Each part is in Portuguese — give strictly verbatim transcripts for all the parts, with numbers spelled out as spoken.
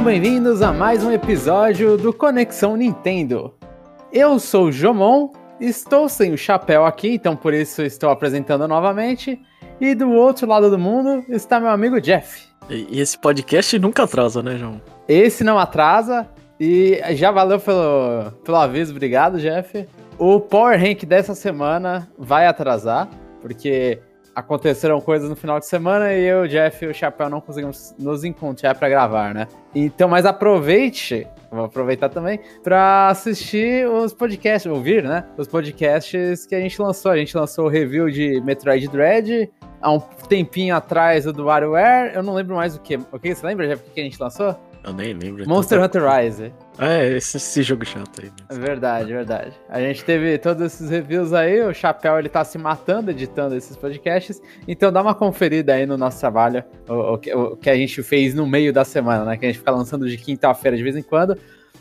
Sejam bem-vindos a mais um episódio do Conexão Nintendo. Eu sou o Jomon, estou sem o chapéu aqui, então por isso estou apresentando novamente. E do outro lado do mundo está meu amigo Jeff. E esse podcast nunca atrasa, né, João? Esse não atrasa. E já valeu pelo, pelo aviso, obrigado, Jeff. O Power Rank dessa semana vai atrasar, porque aconteceram coisas no final de semana e eu, o Jeff e o Chapéu não conseguimos nos encontrar pra gravar, né? Então, mas aproveite, vou aproveitar também, pra assistir os podcasts, ouvir, né? Os podcasts que a gente lançou. A gente lançou o review de Metroid Dread, há um tempinho atrás o do WarioWare, eu não lembro mais o que. O que você lembra, Jeff, o que a gente lançou? Eu nem lembro. Monster então... Hunter Rise. É, esse, esse jogo chato aí. Mesmo. Verdade, verdade. A gente teve todos esses reviews aí, o Chapéu ele tá se matando editando esses podcasts, então dá uma conferida aí no nosso trabalho, o, o, o que a gente fez no meio da semana, né, que a gente fica lançando de quinta-feira de vez em quando,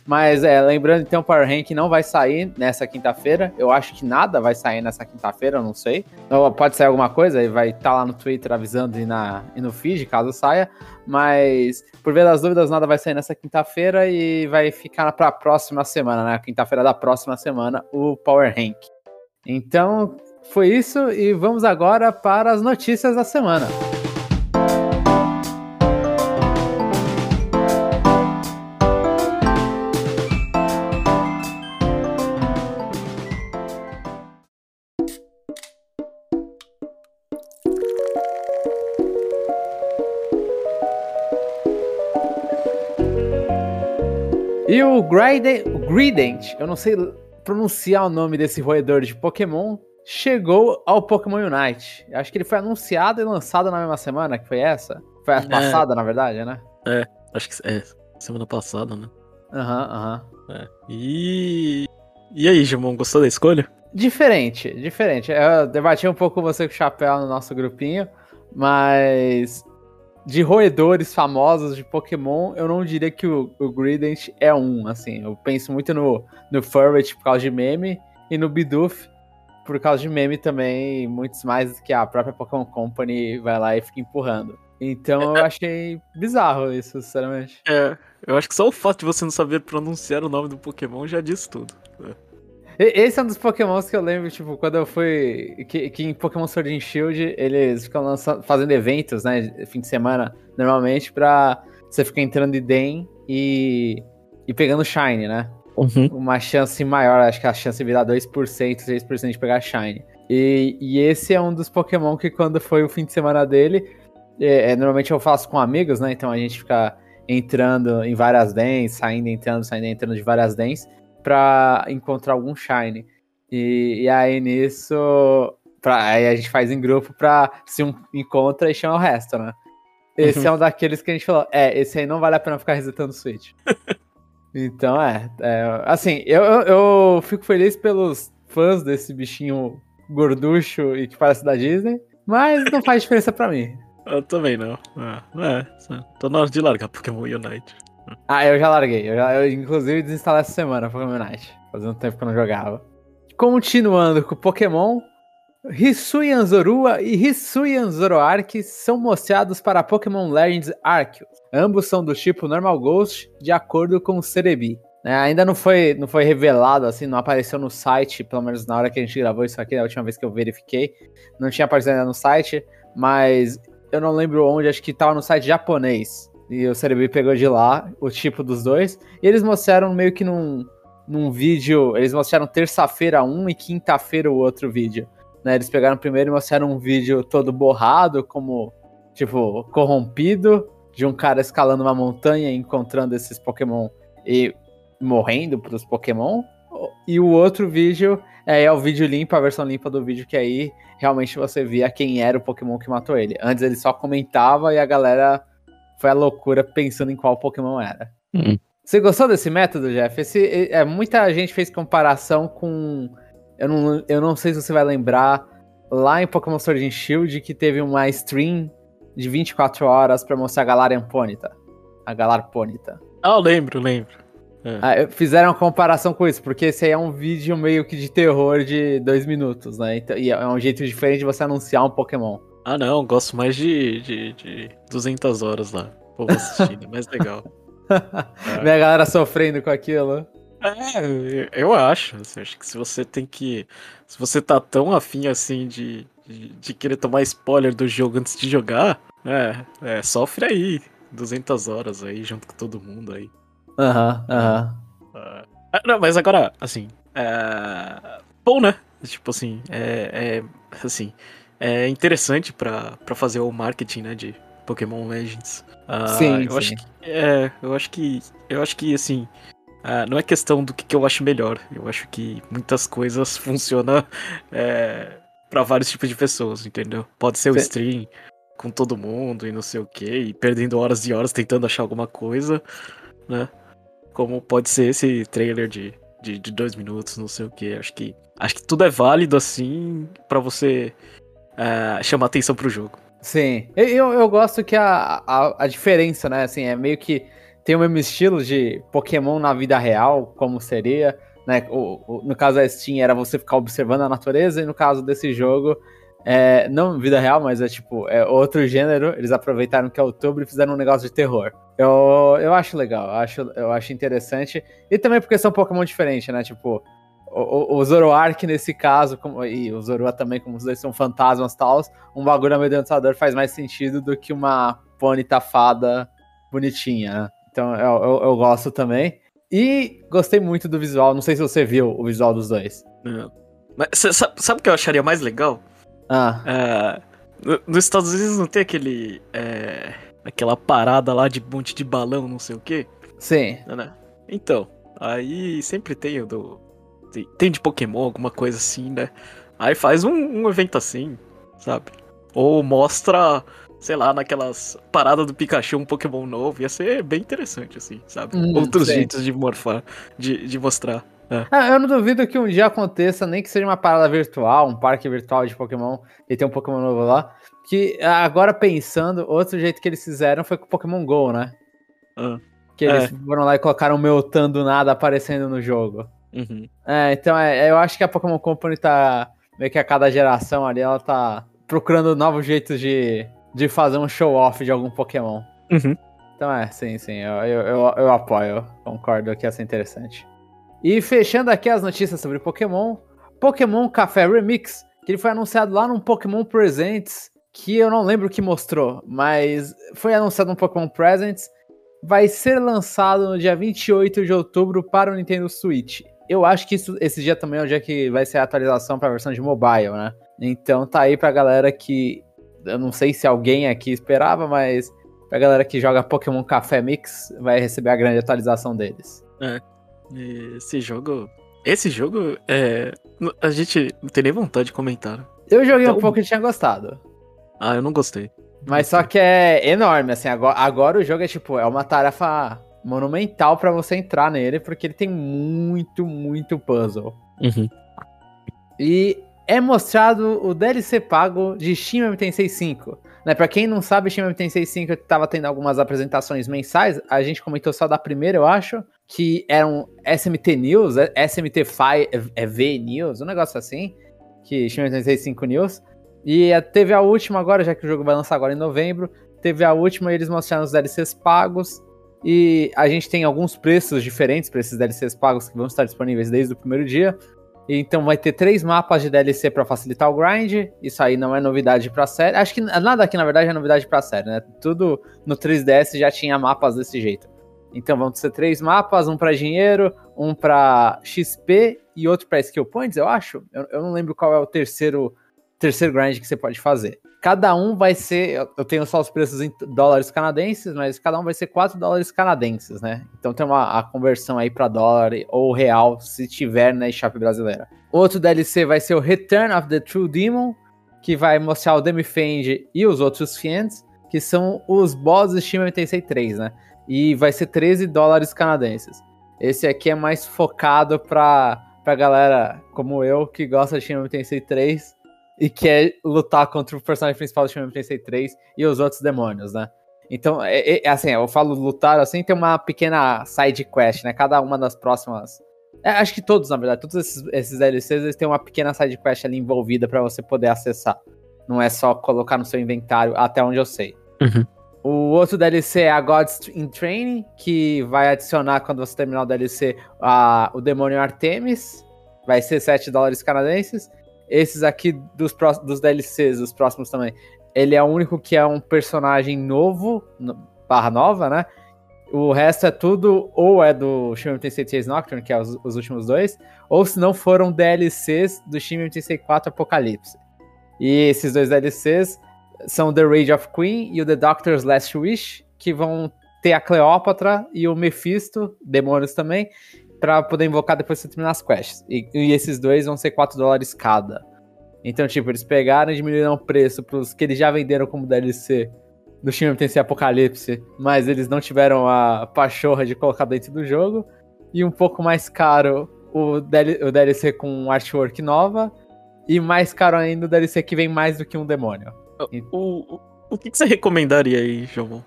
mas é, lembrando então, o Power Rank não vai sair nessa quinta-feira, eu acho que nada vai sair nessa quinta-feira, eu não sei, ou pode sair alguma coisa, e vai estar tá lá no Twitter avisando e, na, e no feed, caso saia, mas por ver das dúvidas nada vai sair nessa quinta-feira e vai ficar para a próxima semana, né, quinta-feira da próxima semana, o Power Rank. Então, foi isso e vamos agora para as notícias da semana. E o Greedent, eu não sei pronunciar o nome desse roedor de Pokémon, chegou ao Pokémon Unite. Acho que ele foi anunciado e lançado na mesma semana, que foi essa? Foi a passada, é, na verdade, né? É, acho que é, semana passada, né? Aham, uhum, aham. Uhum. É. E... e aí, Jimon, gostou da escolha? Diferente, diferente. Eu debati um pouco você com o Chapéu no nosso grupinho, mas... de roedores famosos de Pokémon, eu não diria que o, o Greedent é um, assim. Eu penso muito no, no Furret por causa de meme, e no Bidoof por causa de meme também, muitos mais que a própria Pokémon Company vai lá e fica empurrando. Então eu achei bizarro isso, sinceramente. É, eu acho que só o fato de você não saber pronunciar o nome do Pokémon já diz tudo. Esse é um dos Pokémons que eu lembro, tipo, quando eu fui... Que, que em Pokémon Sword and Shield, eles ficam lançando, fazendo eventos, né? Fim de semana, normalmente, pra você ficar entrando em Den e, e pegando Shine, né? Uhum. Uma chance maior, acho que a chance virar dois por cento, três por cento de pegar Shine. E, e esse é um dos Pokémon que quando foi o fim de semana dele... É, é, normalmente eu faço com amigos, né? Então a gente fica entrando em várias Dens, saindo, entrando, saindo, entrando de várias Dens... pra encontrar algum Shine. E, e aí nisso... Pra, aí a gente faz em grupo pra se um encontra e chama o resto, né? Esse uhum. é um daqueles que a gente falou, é, esse aí não vale a pena ficar resetando o Switch. Então é, é... Assim, eu, eu fico feliz pelos fãs desse bichinho gorducho e que parece da Disney, mas não faz diferença pra mim. Eu também não. Ah, é, tô na hora de largar Pokémon Unite. Ah, eu já larguei. Eu, já, eu inclusive desinstalei essa semana Pokémon Unite. Fazia um tempo que eu não jogava. Continuando com o Pokémon, Hisuian Zorua e Hisuian Zoroark são mostrados para Pokémon Legends Arceus. Ambos são do tipo Normal Ghost, de acordo com o Serebii. É, ainda não foi, não foi revelado, assim, não apareceu no site, pelo menos na hora que a gente gravou isso aqui, a última vez que eu verifiquei. Não tinha aparecido ainda no site, mas eu não lembro onde, acho que estava no site japonês. E o Serebii pegou de lá o tipo dos dois. E eles mostraram meio que num, num vídeo... Eles mostraram terça-feira um e quinta-feira o outro vídeo. Né? Eles pegaram primeiro e mostraram um vídeo todo borrado, como, tipo, corrompido. De um cara escalando uma montanha e encontrando esses Pokémon e morrendo pros Pokémon. E o outro vídeo é, é o vídeo limpo, a versão limpa do vídeo, que aí realmente você via quem era o Pokémon que matou ele. Antes ele só comentava e a galera... Foi a loucura pensando em qual Pokémon era. Uhum. Você gostou desse método, Jeff? Esse, é, muita gente fez comparação com... Eu não, eu não sei se você vai lembrar, lá em Pokémon Sword and Shield, que teve uma stream de vinte e quatro horas pra mostrar a Galar Ponyta. A Galar Ponyta. Ah, eu lembro, lembro. É. Fizeram a comparação com isso, porque esse aí é um vídeo meio que de terror de dois minutos, né? Então, e é um jeito diferente de você anunciar um Pokémon. Ah não, gosto mais de, de, de duzentas horas lá. Pô, vou assistir, é mais legal. Minha galera sofrendo com aquilo. É, eu acho. Assim, acho que se você tem que... Se você tá tão afim, assim, de, de, de querer tomar spoiler do jogo antes de jogar, é, é, sofre aí. duzentas horas aí, junto com todo mundo aí. Aham, uhum, aham. Uhum. Ah, não, mas agora, assim... É... Bom, né? Tipo assim, é... é assim... É interessante pra, pra fazer o marketing, né, de Pokémon Legends. Ah, sim, eu sim. Acho que, é, eu acho que... Eu acho que, assim... Ah, não é questão do que, que eu acho melhor. Eu acho que muitas coisas funcionam é, pra vários tipos de pessoas, entendeu? Pode ser o stream com todo mundo e não sei o quê, e perdendo horas e horas tentando achar alguma coisa, né? Como pode ser esse trailer de, de, de dois minutos, não sei o quê. Acho que, acho que tudo é válido, assim, pra você... Uh, chamar atenção pro jogo. Sim, eu, eu gosto que a, a, a diferença, né, assim, é meio que tem o mesmo estilo de Pokémon na vida real, como seria, né, o, o, no caso da Steam era você ficar observando a natureza, e no caso desse jogo, é, não vida real, mas é tipo, é outro gênero, eles aproveitaram que é outubro e fizeram um negócio de terror. Eu, eu acho legal, eu acho, eu acho interessante, e também porque são Pokémon diferentes, né, tipo... O, o, o Zoroark nesse caso, como, e o Zorua também, como os dois são fantasmas e tal, um bagulho amedrontador faz mais sentido do que uma pônei tafada bonitinha, né? Então eu, eu, eu gosto também. E gostei muito do visual, não sei se você viu o visual dos dois. É. Mas cê, sabe o que eu acharia mais legal? Ah. É, no, nos Estados Unidos não tem aquele... É, aquela parada lá de monte de balão, não sei o quê? Sim. Não, não. Então, aí sempre tem o do... Tem de Pokémon, alguma coisa assim, né? Aí faz um, um evento assim, sabe? Ou mostra, sei lá, naquelas paradas do Pikachu, um Pokémon novo. Ia ser bem interessante, assim, sabe? Hum, Outros sim. jeitos de morfar, de, de mostrar. É. Ah, eu não duvido que um dia aconteça, nem que seja uma parada virtual, um parque virtual de Pokémon, e tem um Pokémon novo lá. Que agora pensando, outro jeito que eles fizeram foi com o Pokémon GO, né? Ah, que eles é. foram lá e colocaram o Meowth do nada aparecendo no jogo. Uhum. É, então é, eu acho que a Pokémon Company tá meio que a cada geração ali, ela tá procurando novos jeitos de, de fazer um show-off de algum Pokémon. Uhum. Então é, sim, sim, eu, eu, eu, eu apoio, concordo que essa é interessante. E fechando aqui as notícias sobre Pokémon, Pokémon Café Remix, que ele foi anunciado lá num Pokémon Presents, que eu não lembro o que mostrou, mas foi anunciado num Pokémon Presents, vai ser lançado no dia vinte e oito de outubro para o Nintendo Switch. Eu acho que isso, esse dia também é o dia que vai ser a atualização para a versão de mobile, né? Então tá aí pra galera que... Eu não sei se alguém aqui esperava, mas... Pra galera que joga Pokémon Café Mix, vai receber a grande atualização deles. É. Esse jogo... Esse jogo, é... A gente não tem nem vontade de comentar. Eu joguei então... um pouco e tinha gostado. Ah, eu não gostei. Mas só que é enorme, assim, agora, agora o jogo é tipo, é uma tarefa monumental pra você entrar nele, porque ele tem muito, muito puzzle. Uhum. E é mostrado o D L C pago de Shin Megami Tensei V, né? Pra quem não sabe, Shin Megami Tensei V tava tendo algumas apresentações mensais, a gente comentou só da primeira, eu acho, que era um S M T News, S M T V News, um negócio assim, que Shin Megami Tensei V News. E teve a última agora, já que o jogo vai lançar agora em novembro, teve a última e eles mostraram os D L Cs pagos, e a gente tem alguns preços diferentes para esses D L Cs pagos que vão estar disponíveis desde o primeiro dia, então vai ter três mapas de D L C para facilitar o grind, isso aí não é novidade para a série, acho que nada aqui na verdade é novidade para a série, né? Tudo no três D S já tinha mapas desse jeito, então vão ser três mapas, um para dinheiro, um para X P e outro para skill points, eu acho, eu, eu não lembro qual é o terceiro... terceiro grind que você pode fazer. Cada um vai ser, eu tenho só os preços em dólares canadenses, mas cada um vai ser quatro dólares canadenses, né? Então tem uma a conversão aí pra dólar ou real, se tiver na eShop brasileira. Outro D L C vai ser o Return of the True Demon, que vai mostrar o Demi-fiend e os outros Fiends, que são os bosses do Shin Megami Tensei três, né? E vai ser treze dólares canadenses. Esse aqui é mais focado pra, pra galera como eu, que gosta de Shin Megami Tensei três, e quer lutar contra o personagem principal do Shin Megami Tensei três e os outros demônios, né? Então, é, é, assim, eu falo lutar assim, tem uma pequena side quest, né? Cada uma das próximas... É, acho que todos, na verdade, todos esses, esses D L Cs, eles têm uma pequena side quest ali envolvida pra você poder acessar. Não é só colocar no seu inventário, até onde eu sei. Uhum. O outro D L C é a Gods in Training, que vai adicionar, quando você terminar o D L C, a, o demônio Artemis. Vai ser sete dólares canadenses. Esses aqui dos, dos D L Cs, os próximos também, ele é o único que é um personagem novo, barra nova, né? O resto é tudo, ou é do Shin Megami Tensei três Nocturne, que é os, os últimos dois, ou se não foram D L Cs do Shin Megami Tensei quatro Apocalipse. E esses dois D L Cs são The Rage of Queen e o The Doctor's Last Wish, que vão ter a Cleopatra e o Mephisto, demônios também, pra poder invocar depois de você terminar as quests. E, e esses dois vão ser quatro dólares cada. Então, tipo, eles pegaram e diminuíram o preço pros que eles já venderam como D L C do Shin Megami Tensei Apocalipse, mas eles não tiveram a pachorra de colocar dentro do jogo, e um pouco mais caro o D L C com artwork nova, e mais caro ainda o D L C que vem mais do que um demônio. O, o, o que você recomendaria aí, João?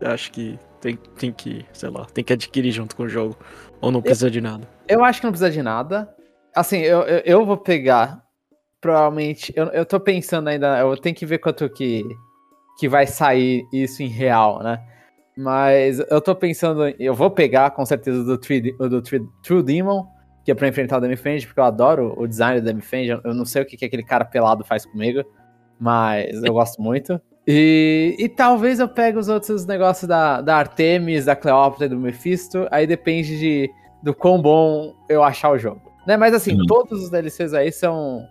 Eu acho que tem, tem que, sei lá, tem que adquirir junto com o jogo, ou não precisa eu, de nada? Eu acho que não precisa de nada. Assim, eu, eu, eu vou pegar, provavelmente, eu, eu tô pensando ainda, eu tenho que ver quanto que... que vai sair isso em real, né? Mas eu tô pensando... Eu vou pegar, com certeza, do, three, do three, True Demon, que é pra enfrentar o Demi-fiend, porque eu adoro o design do Demi-fiend. Eu não sei o que, que aquele cara pelado faz comigo, mas eu gosto muito. E, e talvez eu pegue os outros negócios da, da Artemis, da Cleópatra e do Mephisto. Aí depende de, do quão bom eu achar o jogo, né? Mas assim, uhum. Todos os D L Cs aí são...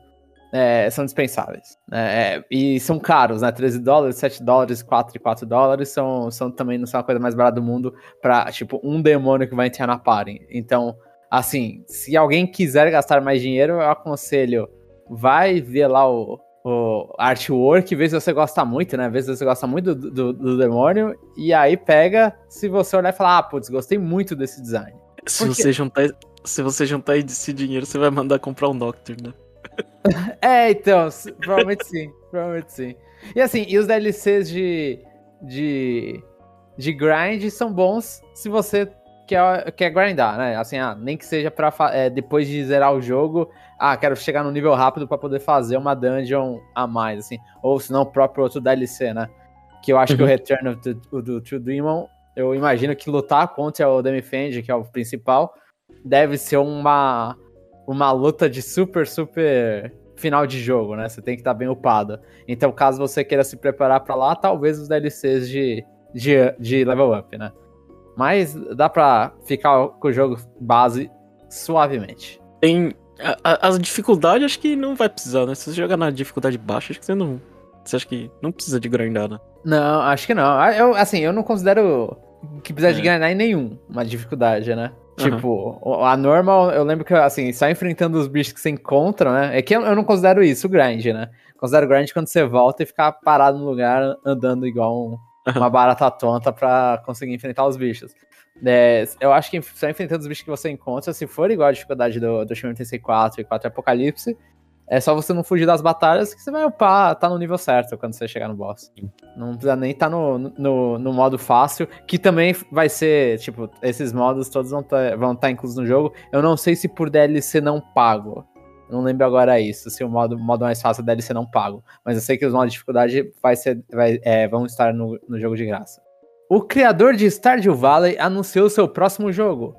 É, são dispensáveis, né? É, e são caros, né? treze dólares, sete dólares, quatro e quatro dólares são, são também não são a coisa mais barata do mundo pra, tipo, um demônio que vai entrar na party. Então, assim, se alguém quiser gastar mais dinheiro, eu aconselho, vai ver lá o, o artwork, vê se você gosta muito, né? Vê se você gosta muito do, do, do demônio, e aí pega, se você olhar e falar, ah, putz, gostei muito desse design. Se você juntar, se você juntar esse dinheiro, você vai mandar comprar um Nocturne, né? É, então, provavelmente sim, provavelmente sim. E assim, e os D L Cs de, de, de grind são bons se você quer, quer grindar, né? Assim, ah, nem que seja pra, é, depois de zerar o jogo, ah, quero chegar num nível rápido pra poder fazer uma dungeon a mais, assim. Ou se não, o próprio outro D L C, né? Que eu acho que o Return of the, do True Demon, eu imagino que lutar contra o Demi-fiend, que é o principal, deve ser uma... uma luta de super, super final de jogo, né? Você tem que estar bem upado. Então, caso você queira se preparar pra lá, talvez os D L Cs de, de, de level up, né? Mas dá pra ficar com o jogo base suavemente. Tem... A, a, a dificuldade acho que não vai precisar, né? Se você jogar na dificuldade baixa, acho que você não... Você acha que não precisa de grindar, né? Não, acho que não. Eu, assim, eu não considero que precisa é. de grindar em nenhum uma dificuldade, né? Tipo, uhum. a normal, eu lembro que, assim, só enfrentando os bichos que você encontra, né? É que eu, eu não considero isso grind, né? Considero grind quando você volta e ficar parado no lugar, andando igual um, uhum. uma barata tonta pra conseguir enfrentar os bichos. É, eu acho que só enfrentando os bichos que você encontra, se for igual a dificuldade do, do Shin Megami Tensei quatro e quatro Apocalipse, é só você não fugir das batalhas que você vai upar, tá no nível certo quando você chegar no boss. Não precisa nem tá no, no, no modo fácil, que também vai ser, tipo, esses modos todos vão tá, vão tá inclusos no jogo. Eu não sei se por D L C não pago. Não lembro agora isso, se o modo, modo mais fácil é D L C não pago. Mas eu sei que os modos de dificuldade vai ser, vai, é, vão estar no, no jogo de graça. O criador de Stardew Valley anunciou seu próximo jogo,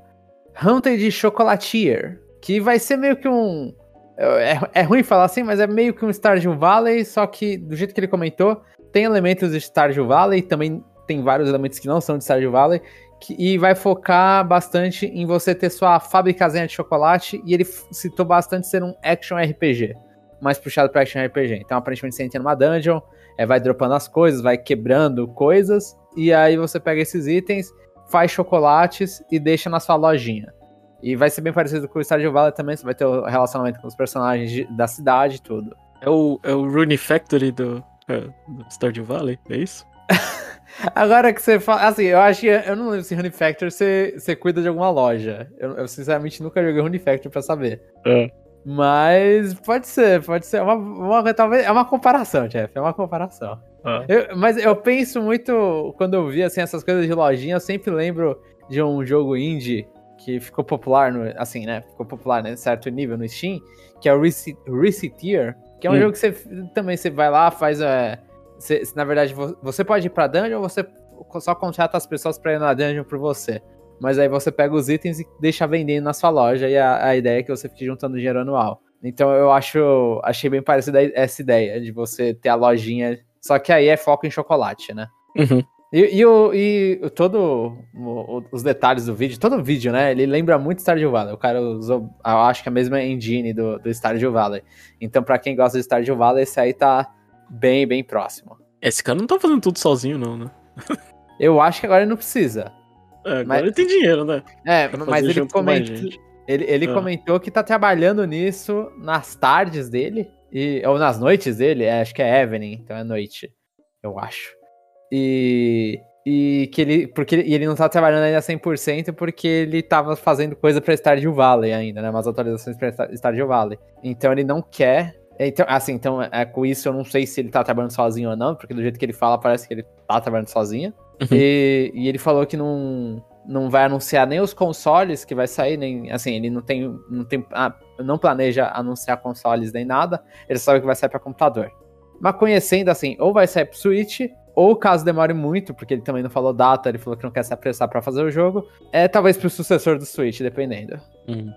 Haunted Chocolatier, que vai ser meio que um... É, é ruim falar assim, mas é meio que um Stardew Valley, só que, do jeito que ele comentou, tem elementos de Stardew Valley, também tem vários elementos que não são de Stardew Valley, que, e vai focar bastante em você ter sua fabricazinha de chocolate, e ele citou bastante ser um action R P G, mais puxado para action R P G. Então, aparentemente, você entra numa dungeon, é, vai dropando as coisas, vai quebrando coisas, e aí você pega esses itens, faz chocolates e deixa na sua lojinha. E vai ser bem parecido com o Stardew Valley também, você vai ter o relacionamento com os personagens de, da cidade e tudo. É o, é o Rune Factory do, é, do Stardew Valley, é isso? Agora que você fala... Assim, eu acho que... Eu não lembro se Rune Factory você, você cuida de alguma loja. Eu, eu sinceramente nunca joguei Rune Factory pra saber. É. Mas pode ser, pode ser. Uma, uma, talvez, é uma comparação, Jeff, é uma comparação. É. Eu, mas eu penso muito, quando eu vi assim, essas coisas de lojinha, eu sempre lembro de um jogo indie... que ficou popular, no, assim, né, ficou popular, né, certo nível no Steam, que é o Reseteer, que é um hum. jogo que você também você vai lá, faz, é, você, na verdade, você pode ir pra dungeon, ou você só contrata as pessoas pra ir na dungeon por você. Mas aí você pega os itens e deixa vendendo na sua loja, e a, a ideia é que você fique juntando dinheiro anual. Então eu acho, achei bem parecida essa ideia de você ter a lojinha, só que aí é foco em chocolate, né? Uhum. E, e, o, e todo o, os detalhes do vídeo, todo o vídeo, né, ele lembra muito Stardew Valley. O cara usou, eu acho que a mesma engine do, do Stardew Valley. Então pra quem gosta de Stardew Valley, esse aí tá bem, bem próximo. Esse cara não tá fazendo tudo sozinho não, né? Eu acho que agora ele não precisa. É, agora mas, ele tem dinheiro, né? É, mas ele, comenta, ele, ele ah. comentou que tá trabalhando nisso nas tardes dele, e, ou nas noites dele, é, acho que é evening, então é noite, eu acho. E, e que ele, porque ele não tá trabalhando ainda cem por cento porque ele tava fazendo coisa pra Stardew Valley ainda, né? Umas atualizações pra Stardew Valley. Então ele não quer... Então, assim, então é, com isso eu não sei se ele tá trabalhando sozinho ou não, porque do jeito que ele fala parece que ele tá trabalhando sozinho. Uhum. E, e ele falou que não, não vai anunciar nem os consoles que vai sair, nem... Assim, ele não tem... Não, tem, ah, não planeja anunciar consoles nem nada, ele sabe que vai sair pra computador. Mas conhecendo, assim, ou vai sair pro Switch... Ou caso demore muito, porque ele também não falou data, ele falou que não quer se apressar pra fazer o jogo. É talvez pro sucessor do Switch, dependendo. Hum.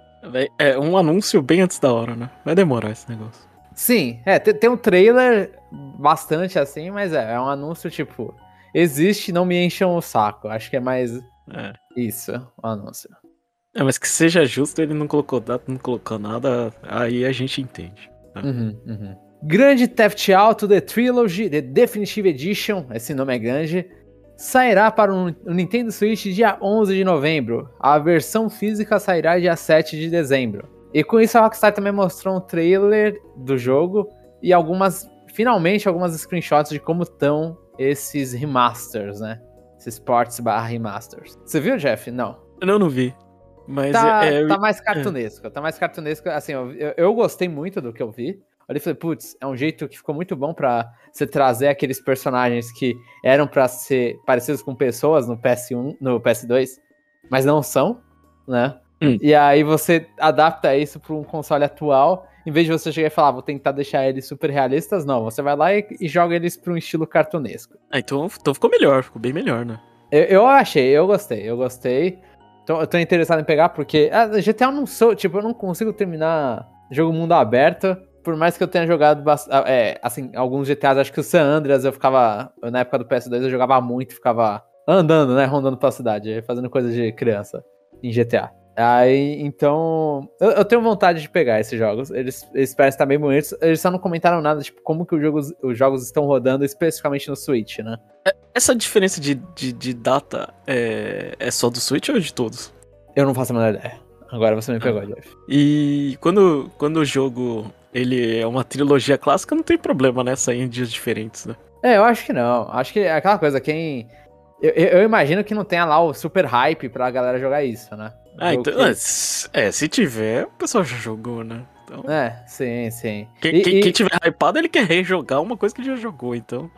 É um anúncio bem antes da hora, né? Vai demorar esse negócio. Sim, é, tem, tem um trailer bastante assim, mas é, é um anúncio tipo... Existe, não me encham o saco. Acho que é mais é. isso, um anúncio. É, mas que seja justo, ele não colocou data, não colocou nada, aí a gente entende. Tá? Uhum, uhum. Grand Theft Auto The Trilogy, The Definitive Edition, esse nome é grande, sairá para o Nintendo Switch dia onze de novembro. A versão física sairá dia sete de dezembro. E com isso a Rockstar também mostrou um trailer do jogo e algumas, finalmente, algumas screenshots de como estão esses remasters, né? Esses ports barra remasters. Você viu, Jeff? Não. Eu não vi. Mas tá, é, é... tá mais cartunesco, é. tá mais cartunesco. Assim, eu, eu gostei muito do que eu vi. Olha, eu falei, putz, é um jeito que ficou muito bom pra você trazer aqueles personagens que eram pra ser parecidos com pessoas no P S um, no P S dois, mas não são, né? Hum. E aí você adapta isso pra um console atual, em vez de você chegar e falar, ah, vou tentar deixar eles super realistas, não, você vai lá e, e joga eles pra um estilo cartunesco. Ah, então, então ficou melhor, ficou bem melhor, né? Eu, eu achei, eu gostei, eu gostei. Então, eu tô interessado em pegar porque ah, G T A eu não sou, tipo, eu não consigo terminar jogo mundo aberto. Por mais que eu tenha jogado, é, assim, alguns G T As, acho que o San Andreas, eu ficava, na época do P S dois, eu jogava muito, ficava andando, né, rondando pela cidade, fazendo coisa de criança em G T A. Aí, então, eu, eu tenho vontade de pegar esses jogos, eles, eles parecem estar bem bonitos, eles só não comentaram nada, tipo, como que os jogos, os jogos estão rodando especificamente no Switch, né. Essa diferença de, de, de data é, é só do Switch ou de todos? Eu não faço a menor ideia. Agora você me pegou, Jeff. E quando, quando o jogo ele é uma trilogia clássica, não tem problema, né? Sair em dias diferentes, né? É, eu acho que não. Acho que é aquela coisa, quem... Eu, eu imagino que não tenha lá o super hype pra galera jogar isso, né? Ah, então... Que... É, se tiver, o pessoal já jogou, né? Então... É, sim, sim. Quem, e, quem, e... quem tiver hypado, ele quer rejogar uma coisa que ele já jogou, então...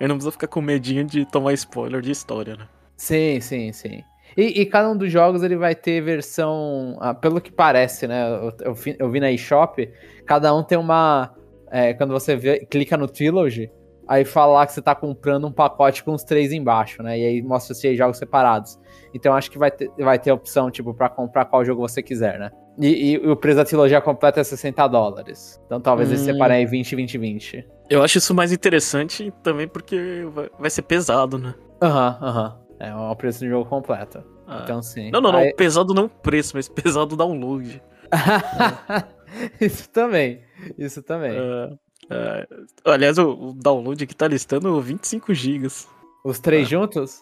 Ele não precisa ficar com medinho de tomar spoiler de história, né? Sim, sim, sim. E, e cada um dos jogos ele vai ter versão, ah, pelo que parece, né, eu, eu, eu vi na eShop, cada um tem uma, é, quando você vê, clica no Trilogy, aí fala lá que você tá comprando um pacote com os três embaixo, né, e aí mostra se assim, jogos separados. Então acho que vai ter, vai ter opção, tipo, pra comprar qual jogo você quiser, né. E, e o preço da trilogia completa é sessenta dólares. Então talvez hum. eles separem aí vinte, vinte, vinte. Eu acho isso mais interessante também porque vai, vai ser pesado, né. Aham, uhum, aham. Uhum. É o preço do jogo completo. Ah. Então sim. Não, não, não. Aí... Pesado não o preço, mas pesado o download. é. Isso também. Isso também. Uh, uh, aliás, o, o download aqui tá listando vinte e cinco gigas. Os três ah. juntos?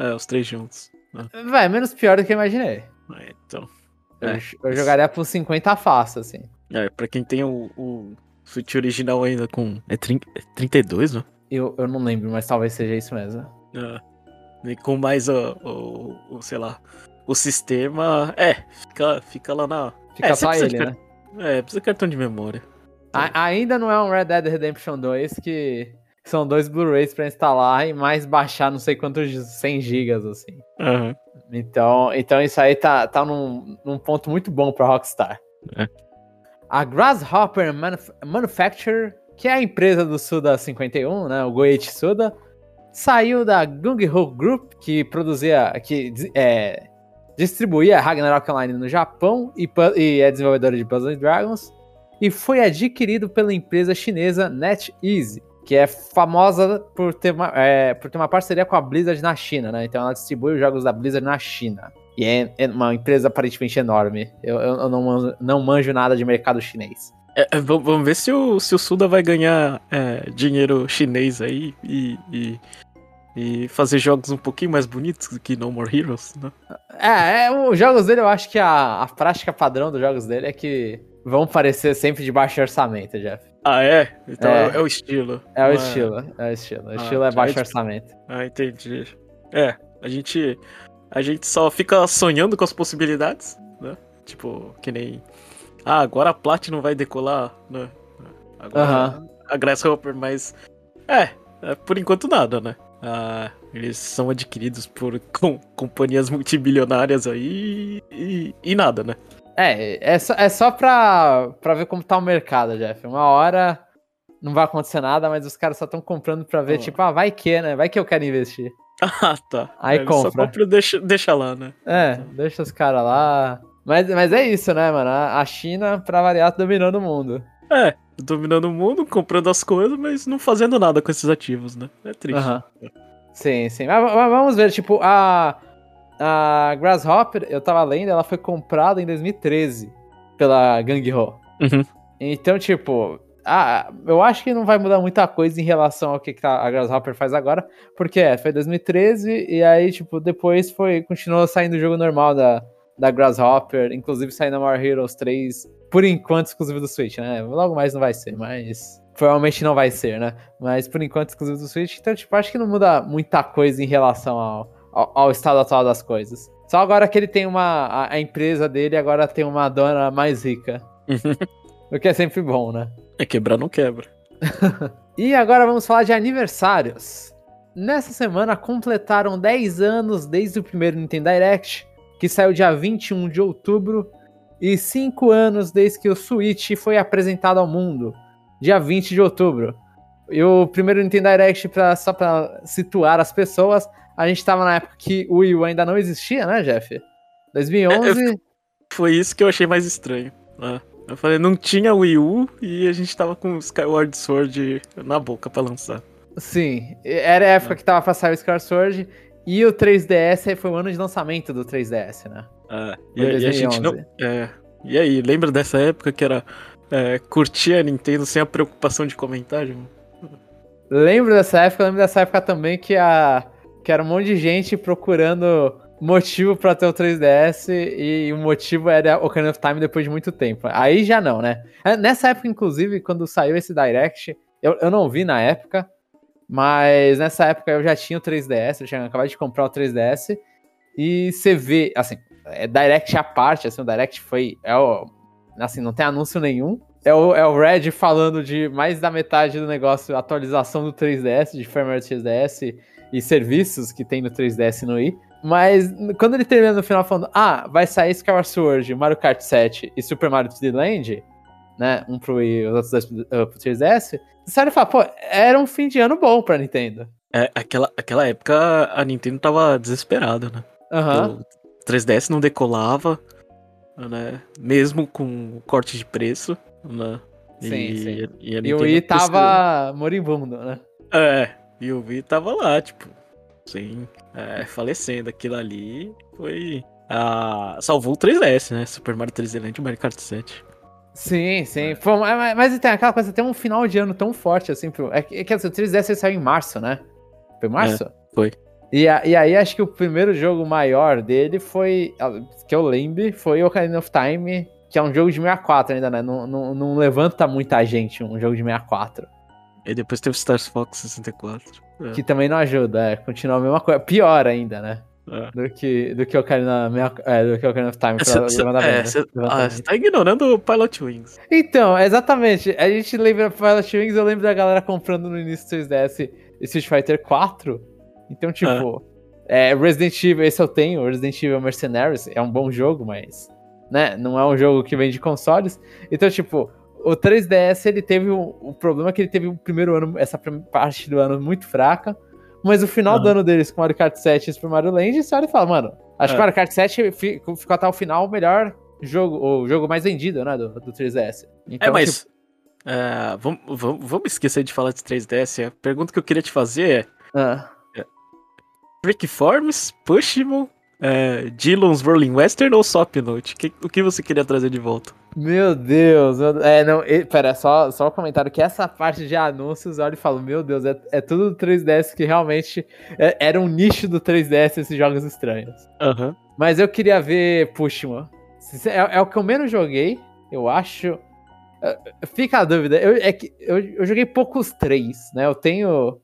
É, os três juntos. Ah. Vai, menos pior do que eu imaginei. É, então. Eu, é. eu jogaria por cinquenta fácil, assim. É, pra quem tem o, o Switch original ainda com. É, trinta, é trinta e dois, né? Eu, eu não lembro, mas talvez seja isso mesmo. Ah. E com mais o, o, o, sei lá, o sistema, é, fica, fica lá na... Fica é, só ele, de, né? É, precisa de cartão de memória. A, ainda não é um Red Dead Redemption dois, que são dois Blu-rays pra instalar e mais baixar não sei quantos cem gigas, assim. Uhum. Então, então isso aí tá, tá num, num ponto muito bom pra Rockstar. É. A Grasshopper Manuf- Manufacture, que é a empresa do Suda cinquenta e um, né, o Goichi Suda, saiu da Gung-Ho Group, que produzia, que é, distribuía Ragnarok Online no Japão e, e é desenvolvedora de Puzzle and Dragons, e foi adquirido pela empresa chinesa NetEase, que é famosa por ter uma, é, por ter uma parceria com a Blizzard na China, né? Então ela distribui os jogos da Blizzard na China. E é, é uma empresa aparentemente enorme. Eu, eu, eu não, não manjo nada de mercado chinês. É, vamos ver se o, se o Suda vai ganhar é, dinheiro chinês aí e, e, e fazer jogos um pouquinho mais bonitos que No More Heroes, né? É, é os jogos dele, eu acho que a, a prática padrão dos jogos dele é que vão parecer sempre de baixo orçamento, Jeff. Ah, é? Então é, é o estilo. É o ah, estilo, é o estilo. O estilo ah, é baixo orçamento. Ah, entendi. É, a gente, a gente só fica sonhando com as possibilidades, né? Tipo, que nem... Ah, agora a Platinum vai decolar, né? Agora uhum. a Grasshopper, mas... É, é, por enquanto nada, né? Ah, eles são adquiridos por com, companhias multibilionárias aí e, e nada, né? É, é só, é só pra, pra ver como tá o mercado, Jeff. Uma hora não vai acontecer nada, mas os caras só estão comprando pra ver, oh. tipo, ah, vai que, né? Vai que eu quero investir. Ah, tá. Aí é, compra. Só compra e deixa, deixa lá, né? É, então... deixa os caras lá... Mas, mas é isso, né, mano? A China, pra variar, dominando o mundo. É, dominando o mundo, comprando as coisas, mas não fazendo nada com esses ativos, né? É triste. Uhum. Sim, sim. Mas, mas vamos ver, tipo, a, a Grasshopper, eu tava lendo, ela foi comprada em dois mil e treze pela Gung-Ho. Uhum. Então, tipo, a, eu acho que não vai mudar muita coisa em relação ao que a Grasshopper faz agora, porque é, foi dois mil e treze e aí, tipo, depois foi, continuou saindo o jogo normal da... da Grasshopper, inclusive saindo No More Heroes três, por enquanto exclusivo do Switch, né? Logo mais não vai ser, mas... Provavelmente não vai ser, né? Mas por enquanto exclusivo do Switch, então, tipo, acho que não muda muita coisa em relação ao, ao, ao estado atual das coisas. Só agora que ele tem uma... A, a empresa dele agora tem uma dona mais rica. O que é sempre bom, né? É quebrar não quebra. E agora vamos falar de aniversários. Nessa semana completaram dez anos desde o primeiro Nintendo Direct, que saiu dia vinte e um de outubro, e cinco anos desde que o Switch foi apresentado ao mundo, dia vinte de outubro. E o primeiro Nintendo Direct, pra, só pra situar as pessoas, a gente tava na época que o Wii U ainda não existia, né, Jeff? dois mil e onze... É, foi isso que eu achei mais estranho, né? Eu falei, não tinha Wii U e a gente tava com o Skyward Sword na boca pra lançar. Sim, era a época é. que tava pra sair o Skyward Sword... E o três D S foi o ano de lançamento do três D S, né? Ah, e, e a gente não... É, e aí, lembra dessa época que era é, curtir a Nintendo sem a preocupação de comentário? Lembro dessa época, lembro dessa época também que, a, que era um monte de gente procurando motivo pra ter o três D S e o motivo era Ocarina of Time depois de muito tempo. Aí já não, né? Nessa época, inclusive, quando saiu esse Direct, eu, eu não vi na época... Mas nessa época eu já tinha o três D S, eu tinha acabado de comprar o três D S, e você vê, assim, é Direct à parte, assim, o Direct foi, é o, assim, não tem anúncio nenhum, é o, é o Red falando de mais da metade do negócio, atualização do três D S, de firmware do três D S e serviços que tem no três D S e no Wii, mas quando ele termina no final falando, ah, vai sair Skyward Sword, Mario Kart sete e Super Mario três D Land... Né, um pro Wii, os outros dois pro três D S, sério, fala, pô, era um fim de ano bom pra Nintendo. É, aquela, aquela época a Nintendo tava desesperada, né? Uhum. O três D S não decolava, né? Mesmo com corte de preço, né? E, sim, sim. E, e, e o Wii tava moribundo, né? É, e o Wii tava lá, tipo, sim, é, falecendo. Aquilo ali foi... Ah, salvou o três D S, né? Super Mario três D Land e Mario Kart sete. Sim, sim. Pô, mas, mas então, aquela coisa, tem um final de ano tão forte, assim, pro... É que, é que o três D S saiu em março, né? Foi em março? É, foi. E, a, e aí, acho que o primeiro jogo maior dele foi, que eu lembro, foi Ocarina of Time, que é um jogo de sessenta e quatro ainda, né? Não, não, não levanta muita gente um jogo de sessenta e quatro. E depois teve Stars Fox sessenta e quatro. É. Que também não ajuda, é, continua a mesma coisa. Pior ainda, né? É. Do que, do que Ocarina, é, do que Ocarina of Time. Você é, tá ignorando o Pilotwings. Então, exatamente. A gente lembra do Pilotwings, eu lembro da galera comprando no início do três D S Street Fighter quatro. Então, tipo, é. É, Resident Evil, esse eu tenho, Resident Evil Mercenaries, é um bom jogo, mas, né, não é um jogo que vem de consoles. Então, tipo, o três D S, ele teve um, um problema que ele teve o primeiro ano, essa parte do ano muito fraca. Mas o final uhum. do ano deles com Mario Kart sete e Super Mario Land, você olha e fala, mano, acho é. que Mario Kart sete ficou até o final o melhor jogo, o jogo mais vendido, né, do, do três D S. Então, é, mas tipo... uh, vamos, vamos, vamos esquecer de falar de três D S. A pergunta que eu queria te fazer é... Uh. Freaky Forms, Pushmo, é, Dillon's Rolling Western ou Swapnote? Que, o que você queria trazer de volta? Meu Deus, meu, é, não, e, pera, só, só um comentário, que essa parte de anúncios, olha e falo, meu Deus, é, é tudo do três D S que realmente é, era um nicho do três D S esses jogos estranhos. Uhum. Mas eu queria ver Pushmo. É, é o que eu menos joguei, eu acho. Fica a dúvida, eu, é que, eu, eu joguei poucos três, né, eu tenho...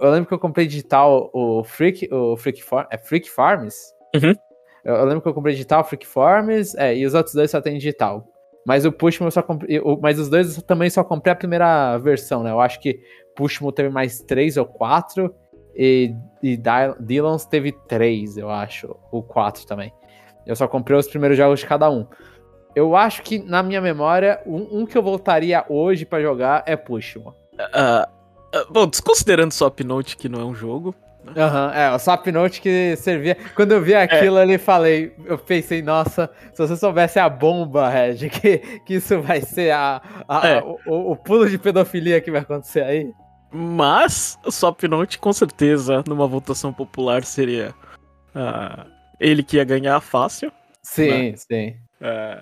Eu lembro que eu comprei digital o Freak, o Freak, For- é Freak Forms. Uhum. Eu lembro que eu comprei digital o Freak Forms, é, e os outros dois só tem digital. Mas o Pushmo eu só comprei, o, mas os dois eu também só comprei a primeira versão, né? Eu acho que Pushmo teve mais três ou quatro e, e Dillon's teve três, eu acho, ou quatro também. Eu só comprei os primeiros jogos de cada um. Eu acho que, na minha memória, um, um que eu voltaria hoje pra jogar é Pushmo. Ah... Uh. Bom, desconsiderando o Swapnote, que não é um jogo. Aham, uhum, é, o Swapnote que servia... Quando eu vi aquilo, é. ali, falei... Eu pensei, nossa, se você soubesse a bomba, Reg, que, que isso vai ser a, a, é. a, o, o pulo de pedofilia que vai acontecer aí. Mas o Swapnote, com certeza, numa votação popular, seria uh, ele que ia ganhar fácil. Sim, né? sim. Uh,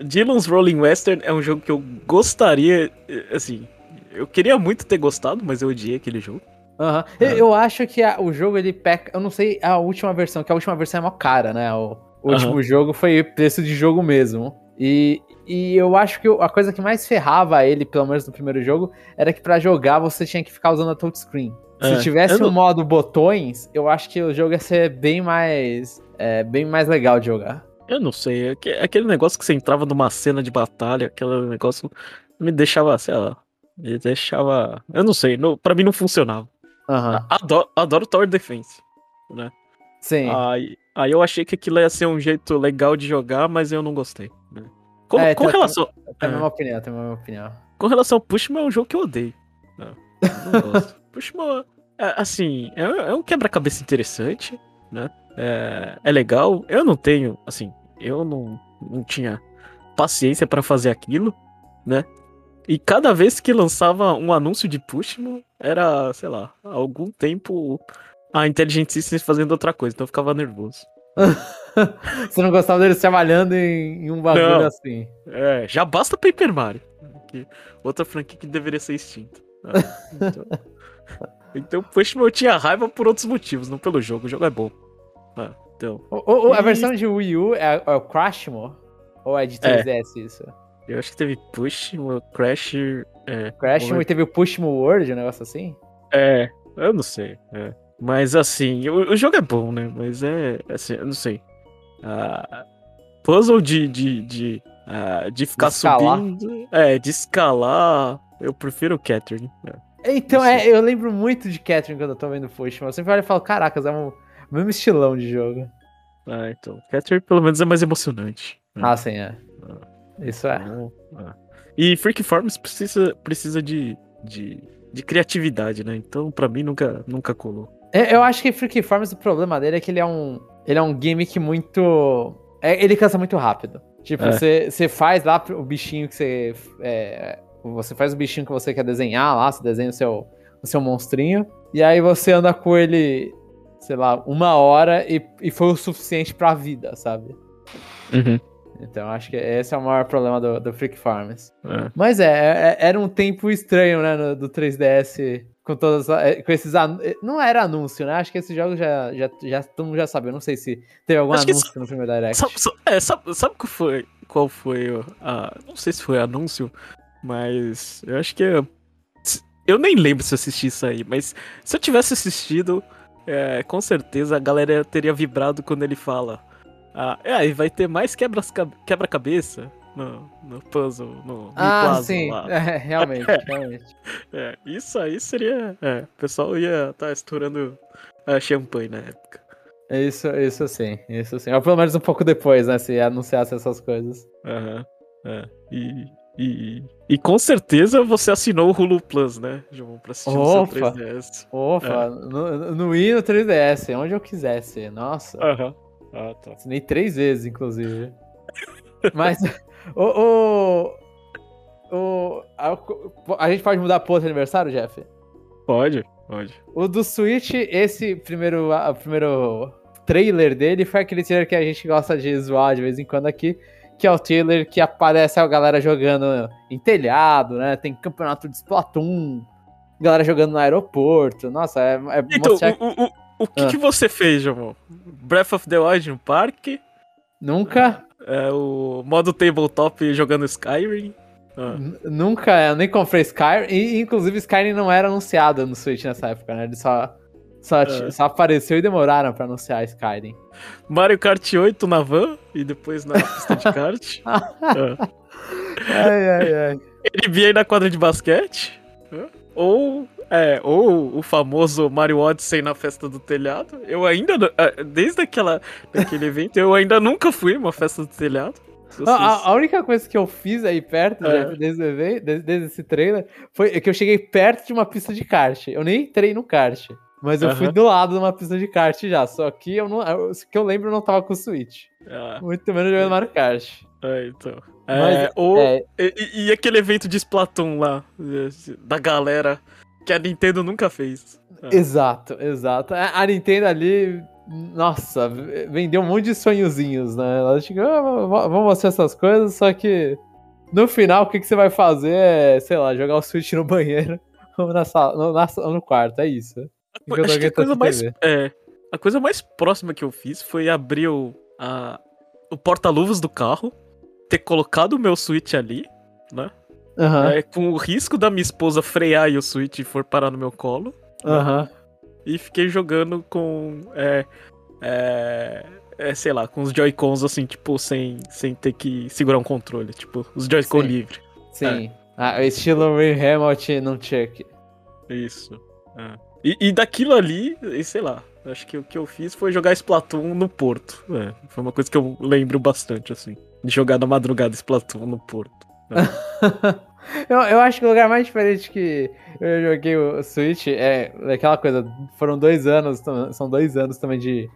uh, Dillon's Rolling Western é um jogo que eu gostaria, assim... Eu queria muito ter gostado, mas eu odiei aquele jogo. Uhum. Eu, uhum. eu acho que a, o jogo, ele peca... Eu não sei a última versão, que a última versão é mó cara, né? O, o uhum. último jogo foi preço de jogo mesmo. E, e eu acho que a coisa que mais ferrava ele, pelo menos no primeiro jogo, era que pra jogar você tinha que ficar usando a touchscreen. Se uhum. tivesse não... um modo botões, eu acho que o jogo ia ser bem mais, é, bem mais legal de jogar. Eu não sei, aquele negócio que você entrava numa cena de batalha, aquele negócio me deixava, sei lá... Ele deixava... Eu não sei, não, pra mim não funcionava. Uhum. Adoro, adoro Tower Defense, né? Sim. Aí, aí eu achei que aquilo ia ser um jeito legal de jogar, mas eu não gostei. Né? Com, é, com tá, relação... Tem a é. minha opinião, tem a minha opinião. Com relação ao Pushmo, é um jogo que eu odeio. Não, eu não gosto. Pushmo, é, assim, é, é um quebra-cabeça interessante, né? É, é legal. Eu não tenho, assim, eu não, não tinha paciência pra fazer aquilo, né? E cada vez que lançava um anúncio de Pushmo, era, sei lá, há algum tempo a inteligência fazendo outra coisa, então eu ficava nervoso. Você não gostava deles trabalhando em, em um bagulho não. assim? É, já basta Paper Mario, que outra franquia que deveria ser extinta. Então, então Pushmo eu tinha raiva por outros motivos, não pelo jogo, o jogo é bom. Ah, então. O, o, e... A versão de Wii U é, é o Crashmo? Ou é de três D S é. isso? Eu acho que teve Pushmo, Crash... É, Crashmo e teve o Pushmo World, um negócio assim? É, eu não sei. É. Mas assim, o, o jogo é bom, né? Mas é, assim, eu não sei. Ah, puzzle de, de, de, ah, de ficar de subindo... É, de escalar... Eu prefiro o Catherine. É, então, é, eu lembro muito de Catherine quando eu tô vendo Pushmo. Eu sempre olho e falo, caracas, é um mesmo estilão de jogo. Ah, então. Catherine pelo menos é mais emocionante. Né? Ah, sim, é. Ah. Isso é. Ah, ah. E Freak Forms precisa, precisa de, de, de criatividade, né? Então, pra mim, nunca, nunca colou. Eu acho que Freak Forms, o problema dele é que ele é um, ele é um gimmick muito... É, ele cansa muito rápido. Tipo, é. você, você faz lá o bichinho que você... É, você faz o bichinho que você quer desenhar lá, você desenha o seu, o seu monstrinho, e aí você anda com ele, sei lá, uma hora e, e foi o suficiente pra vida, sabe? Uhum. Então, acho que esse é o maior problema do, do Freak Farms. É. Mas é, é, era um tempo estranho, né, no, do três D S, com todos, com esses anúncios. Não era anúncio, né? Acho que esse jogo já, já, já, todo mundo já sabe. Eu não sei se teve algum acho anúncio que, no primeiro Direct. Sabe, é, sabe, sabe qual foi, qual foi a... Não sei se foi anúncio, mas eu acho que... Eu, eu nem lembro se eu assisti isso aí, mas se eu tivesse assistido, é, com certeza a galera teria vibrado quando ele fala... Ah, é, e vai ter mais quebra-cabeça no, no puzzle, no, ah, no puzzle sim. lá. É, realmente, realmente. É, isso aí seria... É, o pessoal ia estar tá estourando uh, champanhe na época. Isso, isso sim, isso sim. Ou pelo menos um pouco depois, né, se anunciasse essas coisas. Aham, uhum, é. E E, e com certeza você assinou o Hulu Plus, né, João, pra assistir no seu três D S. Opa, é. no, no Wii, no três D S, onde eu quisesse, nossa. Uhum. Ah, tá. Assinei três vezes, inclusive. Mas o, o, o a, a gente pode mudar pro outro aniversário, Jeff? Pode, pode. O do Switch, esse primeiro, a, primeiro trailer dele foi aquele trailer que a gente gosta de zoar de vez em quando aqui, que é o trailer que aparece a galera jogando em telhado, né? Tem campeonato de Splatoon, galera jogando no aeroporto. Nossa, é... é então, mostrar... o, o, o que, ah. que você fez, João? Breath of the Wild no parque? Nunca. É, é o modo tabletop jogando Skyrim? Ah. Nunca, eu nem comprei Skyrim. E, inclusive, Skyrim não era anunciado no Switch nessa época, né? Ele só... Só, é. só apareceu e demoraram pra anunciar Skyrim. Mario Kart oito na van e depois na pista de kart. é. Ai, ai, ai. Serebii aí na quadra de basquete. Ou, é, ou o famoso Mario Odyssey na festa do telhado. Eu ainda, desde aquela, aquele evento, eu ainda nunca fui uma festa do telhado. Vocês... A, a única coisa que eu fiz aí perto, é. desde, desde, desde esse trailer, foi que eu cheguei perto de uma pista de kart. Eu nem entrei no kart. Mas eu uhum. fui do lado de uma pista de kart já, só que eu não, eu, que eu lembro eu não tava com o Switch. Ah. Muito menos jogando Mario Kart. É, então. Mas, é, ou, é... E, e aquele evento de Splatoon lá, da galera, que a Nintendo nunca fez. É. Exato, exato. A Nintendo ali, nossa, vendeu um monte de sonhozinhos, né? Ela chegou, ah, vamos mostrar essas coisas, só que no final o que, que você vai fazer é, sei lá, jogar o Switch no banheiro ou na sala, no, na, no quarto, é isso. Acho que a coisa, mais, é, a coisa mais próxima que eu fiz foi abrir o, a, o porta-luvas do carro, ter colocado o meu Switch ali, né? Uhum. É, com o risco da minha esposa frear e o Switch e for parar no meu colo. Uhum. Né? E fiquei jogando com, é, é, é, sei lá, com os Joy-Cons assim, tipo, sem, sem ter que segurar um controle, tipo, os Joy-Con livres. Sim. É. Ah, o estilo Wii Remote não tinha aqui. Isso, é. E, e daquilo ali, sei lá, acho que o que eu fiz foi jogar Splatoon no porto. É, foi uma coisa que eu lembro bastante, assim, de jogar na madrugada Splatoon no porto. É. eu, eu acho que o lugar mais diferente que eu joguei o Switch é aquela coisa, foram dois anos, são dois anos também de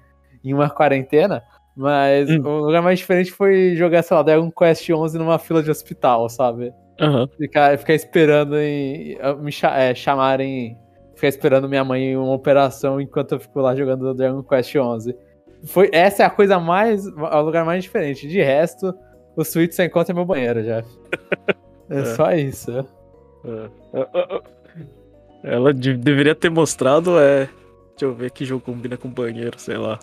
em uma quarentena, mas hum. o lugar mais diferente foi jogar, sei lá, Dragon Quest onze numa fila de hospital, sabe? Uhum. Ficar, ficar esperando em, me é, chamarem... Ficar esperando minha mãe em uma operação enquanto eu fico lá jogando Dragon Quest onze. Foi, essa é a coisa mais... o lugar mais diferente. De resto, o Switch só encontra meu banheiro, Jeff. É, é. só isso. É. Ela de, deveria ter mostrado, é... Deixa eu ver que jogo combina com banheiro, sei lá.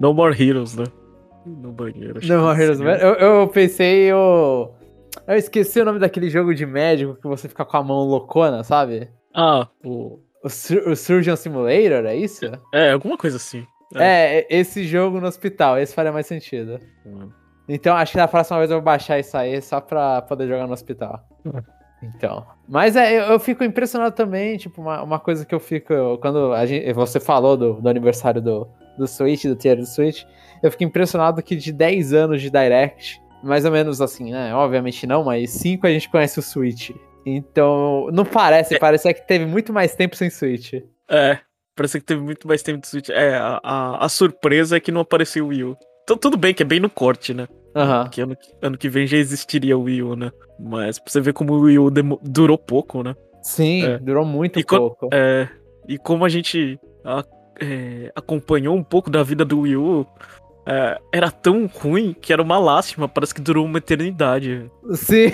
No More Heroes, né? No banheiro. No More Heroes. Eu, eu pensei, eu... Eu esqueci o nome daquele jogo de médico que você fica com a mão loucona, sabe? Ah, o... O, Sur- o Surgeon Simulator, é isso? É, alguma coisa assim. É. é, esse jogo no hospital, esse faria mais sentido. Hum. Então, acho que na próxima vez eu vou baixar isso aí só pra poder jogar no hospital. Hum. Então. Mas é, eu, eu fico impressionado também, tipo, uma, uma coisa que eu fico... Eu, quando a gente, você falou do, do aniversário do, do Switch, do trailer do Switch, eu fico impressionado que de dez anos de Direct, mais ou menos assim, né? Obviamente não, mas cinco a gente conhece o Switch. Então, não parece, é. parece que teve muito mais tempo sem Switch. É, parece que teve muito mais tempo de Switch. É, a, a, a surpresa é que não apareceu o Wii U. Então, tudo bem que é bem no corte, né? Uhum. Porque ano, ano que vem já existiria o Wii U, né? Mas pra você ver como o Wii U demo, durou pouco, né? Sim, é. durou muito e pouco. Co- é, e como a gente a, é, acompanhou um pouco da vida do Wii U... É, era tão ruim que era uma lástima, parece que durou uma eternidade. Sim...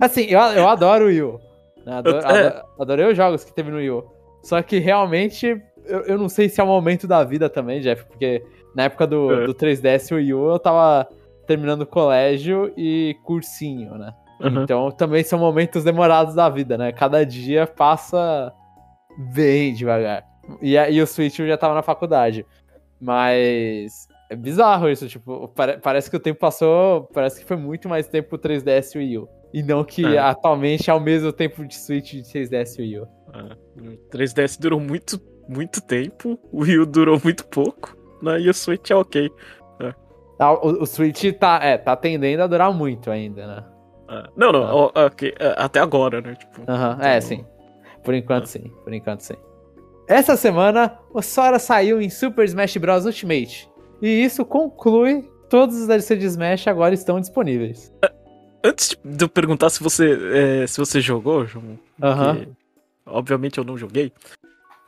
Assim, eu, eu adoro o Wii U. Adoro, eu, é. adoro, adorei os jogos que teve no Wii U. Só que realmente, eu, eu não sei se é o momento da vida também, Jeff, porque na época do, é. do três D S e o Wii U, eu tava terminando colégio e cursinho, né? Uhum. Então também são momentos demorados da vida, né? Cada dia passa bem devagar. E, e o Switch eu já tava na faculdade. Mas é bizarro isso, tipo, pare, parece que o tempo passou, parece que foi muito mais tempo o três D S e o Wii U. E não que é. atualmente é o mesmo tempo de Switch de três D S e Wii U. É. O três D S durou muito, muito tempo, o Wii U durou muito pouco, né? E o Switch é ok. É. O, o Switch tá, é, tá tendendo a durar muito ainda, né? É. Não, não, ah. okay. Até agora, né? Tipo, uh-huh. então... É, sim. Por enquanto, ah. sim. Por enquanto, sim. Essa semana, o Sora saiu em Super Smash Bros. Ultimate. E isso conclui... Todos os D L C de Smash agora estão disponíveis. Antes de eu perguntar se você, é, se você jogou, João... Uh-huh. Obviamente eu não joguei.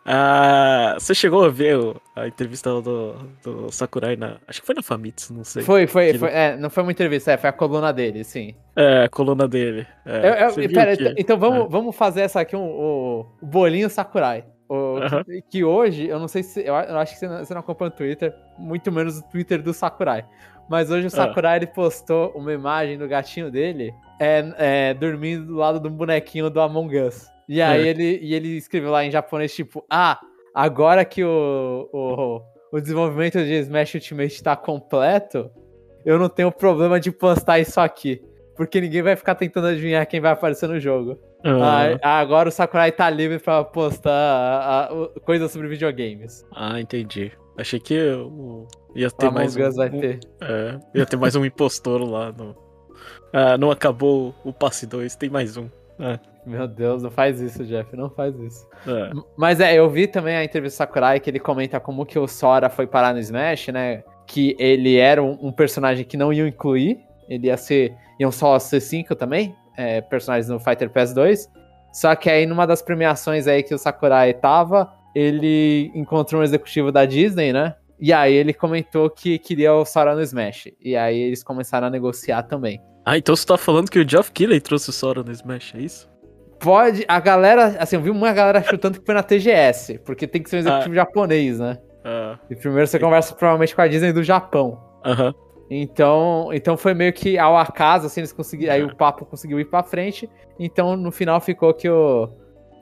Ah, você chegou a ver a entrevista do, do Sakurai na... Acho que foi na Famitsu, não sei. Foi, foi. Que... foi é, não foi uma entrevista, é, foi a coluna dele, sim. É, a coluna dele. É, eu, eu, você viu pera, que... Então vamos, é. vamos fazer essa aqui, o um, um, um bolinho Sakurai. O, uh-huh. que, que hoje, eu não sei se... Eu acho que você não, você não acompanha o Twitter, muito menos o Twitter do Sakurai. Mas hoje o Sakurai, uh-huh. ele postou uma imagem do gatinho dele é, é, dormindo do lado de um bonequinho do Among Us. E aí é. ele, e ele escreveu lá em japonês, tipo, ah, agora que o, o, o desenvolvimento de Smash Ultimate tá completo, eu não tenho problema de postar isso aqui, porque ninguém vai ficar tentando adivinhar quem vai aparecer no jogo. Uhum. Ah, agora o Sakurai tá livre pra postar a, a, a, coisas sobre videogames. Ah, entendi. Achei que eu, ia ter o mais Among Us um... vai ter. É, ia ter mais um impostor lá. No... Ah, não acabou o passe dois, tem mais um. É. Meu Deus, não faz isso, Jeff, não faz isso. É. Mas é, eu vi também a entrevista do Sakurai, que ele comenta como que o Sora foi parar no Smash, né? Que ele era um, um personagem que não iam incluir, ele ia ser, iam só ser cinco também, é, personagens no Fighter Pass dois. Só que aí, numa das premiações aí que o Sakurai tava, ele encontrou um executivo da Disney, né? E aí ele comentou que queria o Sora no Smash. E aí eles começaram a negociar também. Ah, então você tá falando que o Geoff Keighley trouxe o Sora no Smash, é isso? Pode, a galera, assim, eu vi uma galera chutando que foi na T G S, porque tem que ser um executivo ah. japonês, né? Ah. E primeiro você conversa provavelmente com a Disney do Japão. Aham. Então, então foi meio que ao acaso, assim, eles conseguiram, ah. aí o papo conseguiu ir pra frente, então no final ficou que o,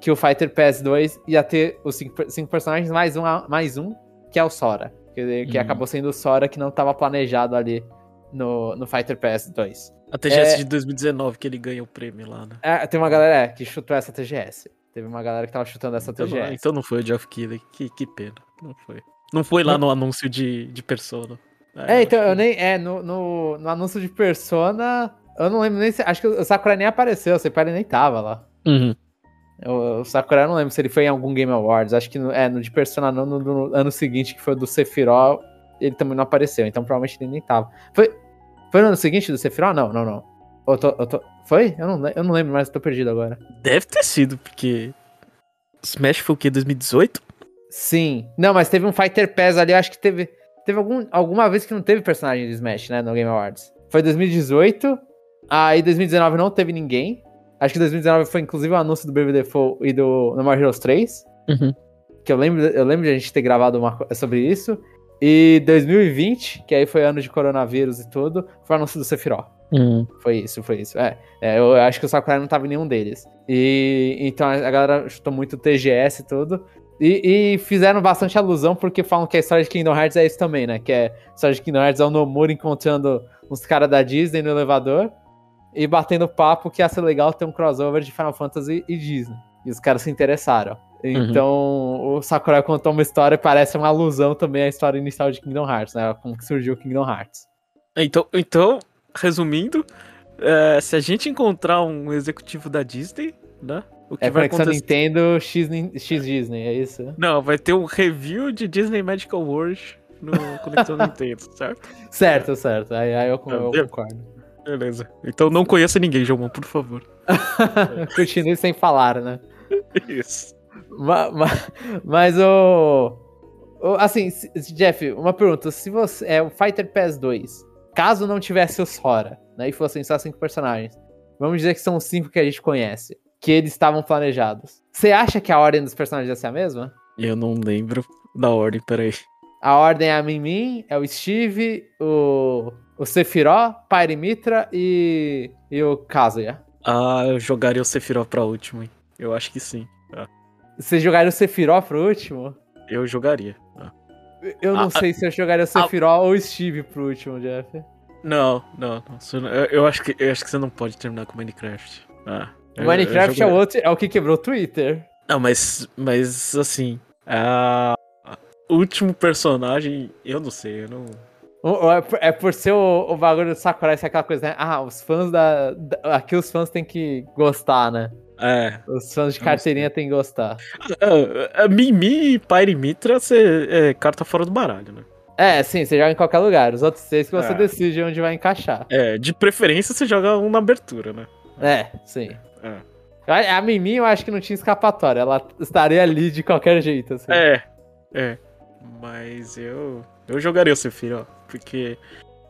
que o Fighter Pass dois ia ter os cinco, cinco personagens, mais um, mais um, que é o Sora, que, que hum. acabou sendo o Sora que não tava planejado ali no, no Fighter Pass dois. A T G S é... de dois mil e dezenove, que ele ganha o prêmio lá, né? É, tem uma galera é, que chutou essa T G S. Teve uma galera que tava chutando essa então, T G S. Não, então não foi o Geoff Keighley, que, que pena. Não foi. Não foi lá no anúncio de, de Persona. É, é então, eu, que... eu nem... É, no, no, no anúncio de Persona, eu não lembro nem se... Acho que o Sakurai nem apareceu, o Sakurai nem tava lá. Uhum. O, o Sakurai, eu não lembro se ele foi em algum Game Awards. Acho que no, é, no de Persona, não, no, no ano seguinte, que foi do Sephiroth, ele também não apareceu. Então, provavelmente, ele nem tava. Foi... Foi no ano seguinte do Sephiroth? Não, não, não. Eu tô, eu tô... Foi? Eu não, eu não lembro mais, eu tô perdido agora. Deve ter sido, porque... Smash foi o quê? dois mil e dezoito? Sim. Não, mas teve um Fighter Pass ali, acho que teve... Teve algum, alguma vez que não teve personagem de Smash, né? No Game Awards. Foi dois mil e dezoito. Aí dois mil e dezenove não teve ninguém. Acho que dois mil e dezenove foi inclusive o anúncio do B B D quatro e do No More Heroes três. Uhum. Que eu lembro, eu lembro de a gente ter gravado uma, sobre isso. E dois mil e vinte, que aí foi ano de coronavírus e tudo, foi o anúncio do Sephiroth. Uhum. Foi isso, foi isso. É, é, eu acho que o Sakurai não tava em nenhum deles. E então a galera chutou muito o T G S e tudo. E, e fizeram bastante alusão, porque falam que a história de Kingdom Hearts é isso também, né? Que é, a história de Kingdom Hearts é o Nomura encontrando uns caras da Disney no elevador e batendo papo que ia ser legal ter um crossover de Final Fantasy e Disney. E os caras se interessaram. Então, uhum. o Sakurai contou uma história e parece uma alusão também à história inicial de Kingdom Hearts, né? Como que surgiu Kingdom Hearts. Então, então resumindo, é, se a gente encontrar um executivo da Disney, né? O que é vai Conexão acontecer... Nintendo X, X Disney, é isso? Não, vai ter um review de Disney Magical World no Conexão Nintendo, certo? Certo, certo. Aí, aí eu, eu concordo. Beleza. Então não conheça ninguém, João, por favor. Continue sem falar, né? Isso. Mas, mas, mas o, o... Assim, Jeff, uma pergunta. Se você... É o Fighter Pass dois. Caso não tivesse o Sora, né? E fossem só cinco personagens. Vamos dizer que são os cinco que a gente conhece. Que eles estavam planejados. Você acha que a ordem dos personagens ia ser a mesma? Eu não lembro da ordem, peraí. A ordem é a Min-Min, é o Steve, o... O Sephiroth, Pyre Mitra e... E o Kazuya. Ah, eu jogaria o Sephiroth pra último, hein? Eu acho que sim. Ah. Você jogaria o Sephiroth pro último? Eu jogaria. Ah. Eu não ah, sei ah, se eu jogaria o Sephiroth ah, ou o Steve pro último, Jeff. Não, não. não eu, eu, acho que, eu acho que você não pode terminar com o Minecraft. Ah, o Minecraft eu, eu é, o outro, é o que quebrou o Twitter. Não, mas, mas assim... Ah, o último personagem... Eu não sei, eu não... É por ser o, o bagulho do Sakurai, ser aquela coisa, né? Ah, os fãs da, da... Aqui os fãs têm que gostar, né? É. Os fãs de carteirinha têm que gostar. Ah, ah, Mimi e Pyre Mitra é, é carta fora do baralho, né? É, sim, você joga em qualquer lugar. Os outros seis que você é. decide onde vai encaixar. É, de preferência você joga um na abertura, né? É, sim. É. A, a Mimi eu acho que não tinha escapatória. Ela estaria ali de qualquer jeito, assim. É, é. Mas eu... Eu jogaria o Sephiroth, ó. Porque,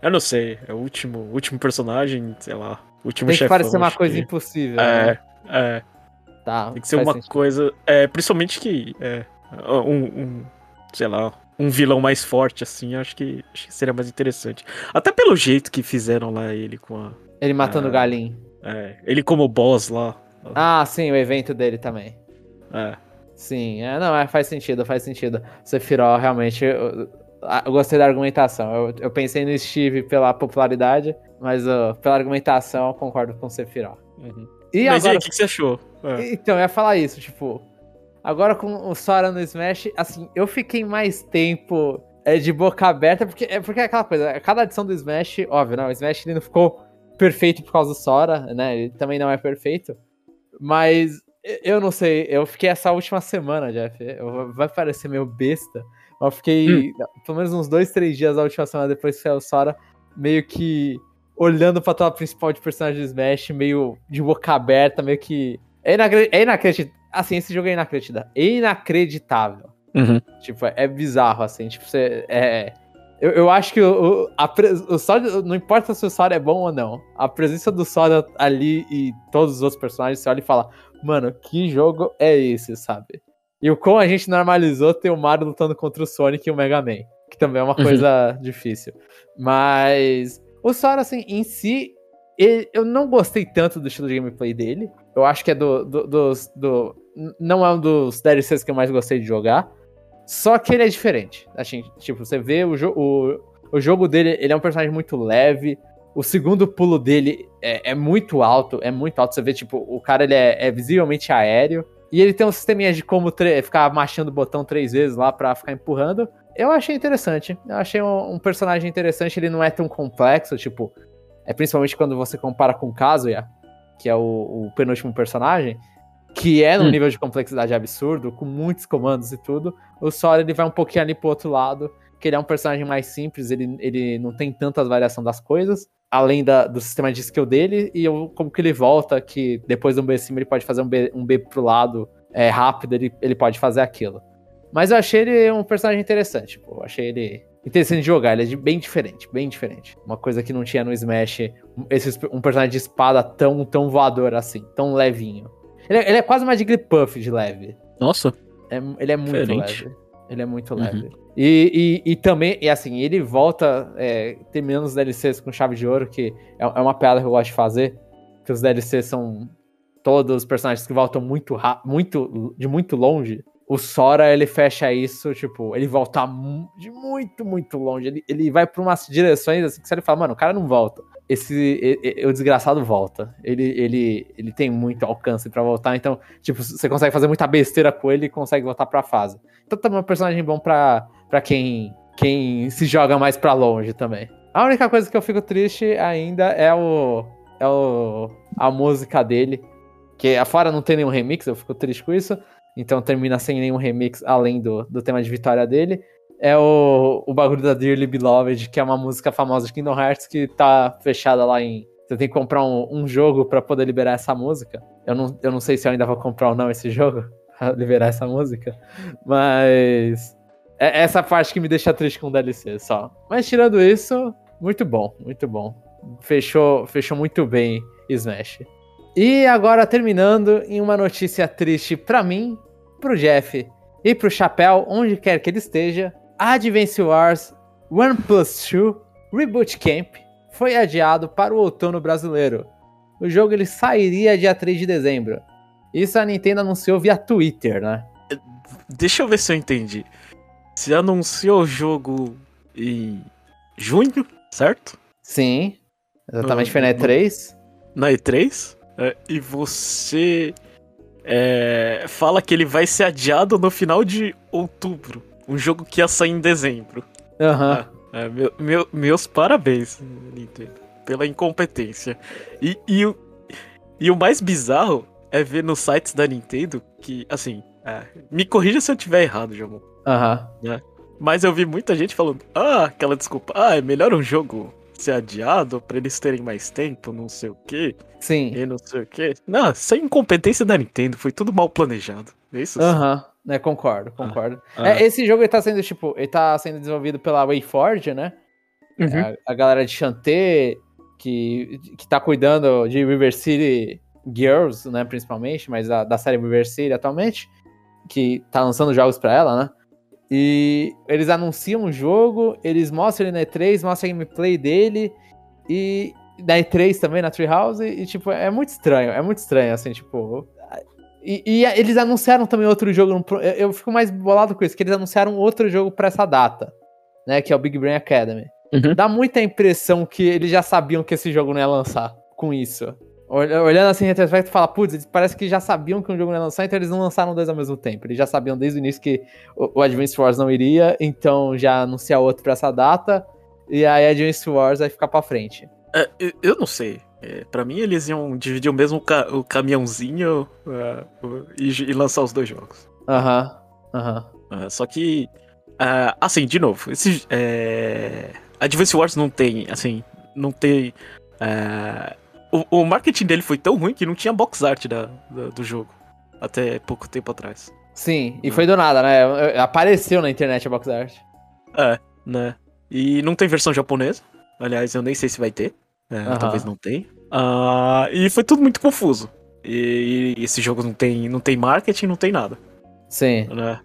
eu não sei, é o último, último personagem, sei lá, último chefão. Tem que parecer uma coisa que... impossível, é, né? É, tá, tem que ser uma sentido. coisa, é, principalmente que, é, um, um, sei lá, um vilão mais forte, assim, acho que, acho que seria mais interessante. Até pelo jeito que fizeram lá ele com a... Ele matando a, o galinho. É, ele como boss lá. Ah, sim, o evento dele também. É. Sim, é, não, é, faz sentido, faz sentido. Sephiroth realmente... Eu gostei da argumentação. Eu, eu pensei no Steve pela popularidade, mas uh, pela argumentação eu concordo com o Sephiroth. Uhum. E mas agora, e aí, o que você achou? É. Então, eu ia falar isso, tipo... Agora com o Sora no Smash, assim, eu fiquei mais tempo é, de boca aberta, porque é porque é aquela coisa, cada edição do Smash, óbvio, não, o Smash ele não ficou perfeito por causa do Sora, né? Ele também não é perfeito, mas eu não sei, eu fiquei essa última semana, Jeff, eu, vai parecer meio besta, eu fiquei, hum. pelo menos uns dois, três dias da última semana depois que saiu o Sora, meio que olhando pra tela principal de personagem do Smash, meio de boca aberta, meio que... É, inacred... é inacreditável. Assim, esse jogo é inacreditável. É inacreditável. Uhum. Tipo, é, é bizarro, assim. Tipo, você... É... Eu, eu acho que o, a pre... o Sora... Não importa se o Sora é bom ou não. A presença do Sora ali e todos os outros personagens, você olha e fala, mano, que jogo é esse, sabe? E o como a gente normalizou ter o Mario lutando contra o Sonic e o Mega Man. Que também é uma uhum. coisa difícil. Mas... O Sora, assim, em si... Ele, eu não gostei tanto do estilo de gameplay dele. Eu acho que é do... do, do, do não é um dos D L Cs que eu mais gostei de jogar. Só que ele é diferente. Assim, tipo, você vê o, jo- o, o jogo dele... Ele é um personagem muito leve. O segundo pulo dele é, é muito alto. É muito alto. Você vê, tipo, o cara ele é, é visivelmente aéreo. E ele tem um sisteminha de como tre- ficar machando o botão três vezes lá pra ficar empurrando. Eu achei interessante. Eu achei um, um personagem interessante. Ele não é tão complexo, tipo... É principalmente quando você compara com o Kazuya, que é o, o penúltimo personagem, que é num hum. nível de complexidade absurdo, com muitos comandos e tudo. O Sora ele vai um pouquinho ali pro outro lado, que ele é um personagem mais simples, ele, ele não tem tantas variações das coisas, além da, do sistema de skill dele, e eu, como que ele volta, que depois de um B sim ele pode fazer um B, um B pro lado é, rápido, ele, ele pode fazer aquilo. Mas eu achei ele um personagem interessante, tipo, eu achei ele interessante de jogar, ele é bem diferente, bem diferente. Uma coisa que não tinha no Smash, esse, um personagem de espada tão, tão voador assim, tão levinho. Ele, ele é quase uma Jigglypuff de leve. Nossa. É, ele é muito diferente. leve. Ele é muito uhum. leve. E, e, e também, e assim, ele volta é, terminando os D L Cs com chave de ouro, que é, é uma piada que eu gosto de fazer, que os D L Cs são todos os personagens que voltam muito, ra- muito de muito longe. O Sora, ele fecha isso, tipo, ele volta de muito, muito longe. Ele, ele vai pra umas direções, assim, que você fala, mano, o cara não volta. Esse, ele, ele, o desgraçado volta. Ele, ele, ele tem muito alcance pra voltar, então, tipo, você consegue fazer muita besteira com ele e consegue voltar pra fase. Então, também é um personagem bom pra, pra quem, quem se joga mais pra longe também. A única coisa que eu fico triste ainda é o, é o a música dele. Que, afora não tem nenhum remix, eu fico triste com isso. Então termina sem nenhum remix, além do, do tema de vitória dele. É o, o bagulho da Dearly Beloved, que é uma música famosa de Kingdom Hearts, que tá fechada lá em... Você tem que comprar um, um jogo pra poder liberar essa música. Eu não, eu não sei se eu ainda vou comprar ou não esse jogo, pra liberar essa música. Mas... É essa parte que me deixa triste com o D L C, só. Mas tirando isso, muito bom, muito bom. Fechou, fechou muito bem Smash. E agora terminando em uma notícia triste pra mim, pro Jeff e pro Chapéu, onde quer que ele esteja, Advance Wars um plus dois Reboot Camp foi adiado para o outono brasileiro. O jogo ele sairia dia três de dezembro. Isso a Nintendo anunciou via Twitter, né? Deixa eu ver se eu entendi. Você anunciou o jogo em junho, certo? Sim, exatamente, foi na E três. Na E três? É, e você é, fala que ele vai ser adiado no final de outubro. Um jogo que ia sair em dezembro. Aham. Uhum. É, meu, meu, meus parabéns, Nintendo, pela incompetência. E, e, o, e o mais bizarro é ver nos sites da Nintendo que, assim, é, me corrija se eu tiver errado, Jamon. Aham. Uhum. É, mas eu vi muita gente falando, ah, aquela desculpa, ah, é melhor um jogo ser adiado pra eles terem mais tempo, não sei o quê. Sim. E não sei o quê. Não, essa incompetência da Nintendo, foi tudo mal planejado. É isso? Aham. Uhum. É, concordo, concordo. Ah, ah. É, esse jogo ele tá sendo, tipo, ele tá sendo desenvolvido pela WayForge, né? Uhum. É, a, a galera de Shantae, que, que tá cuidando de River City Girls, né, principalmente, mas da, da série River City atualmente, que tá lançando jogos pra ela, né? E eles anunciam o jogo, eles mostram ele na E três, mostram a gameplay dele, e na E três também, na Treehouse, e, tipo, é muito estranho, é muito estranho, assim, tipo... E, e eles anunciaram também outro jogo, no, eu, eu fico mais bolado com isso, que eles anunciaram outro jogo pra essa data, né, que é o Big Brain Academy. Uhum. Dá muita impressão que eles já sabiam que esse jogo não ia lançar com isso. Olhando assim em retrospecto, fala, putz, parece que já sabiam que um jogo não ia lançar, então eles não lançaram dois ao mesmo tempo. Eles já sabiam desde o início que o, o Advance Wars não iria, então já anuncia outro pra essa data, e aí Advance Wars vai ficar pra frente. É, eu, eu não sei. É, pra mim, eles iam dividir o mesmo ca- o caminhãozinho uh, e, e lançar os dois jogos. Aham, uhum, aham. Uhum. Uh, só que, uh, assim, de novo, esse, é... Advance Wars não tem, assim, não tem... Uh... O, o marketing dele foi tão ruim que não tinha box art da, da, do jogo, até pouco tempo atrás. Sim, e foi do nada, né? Apareceu na internet a box art. É, né? E não tem versão japonesa, aliás, eu nem sei se vai ter. É, uhum. Talvez não tenha. Uh, e foi tudo muito confuso. E, e esse jogo não tem, não tem marketing, não tem nada. Sim. Né?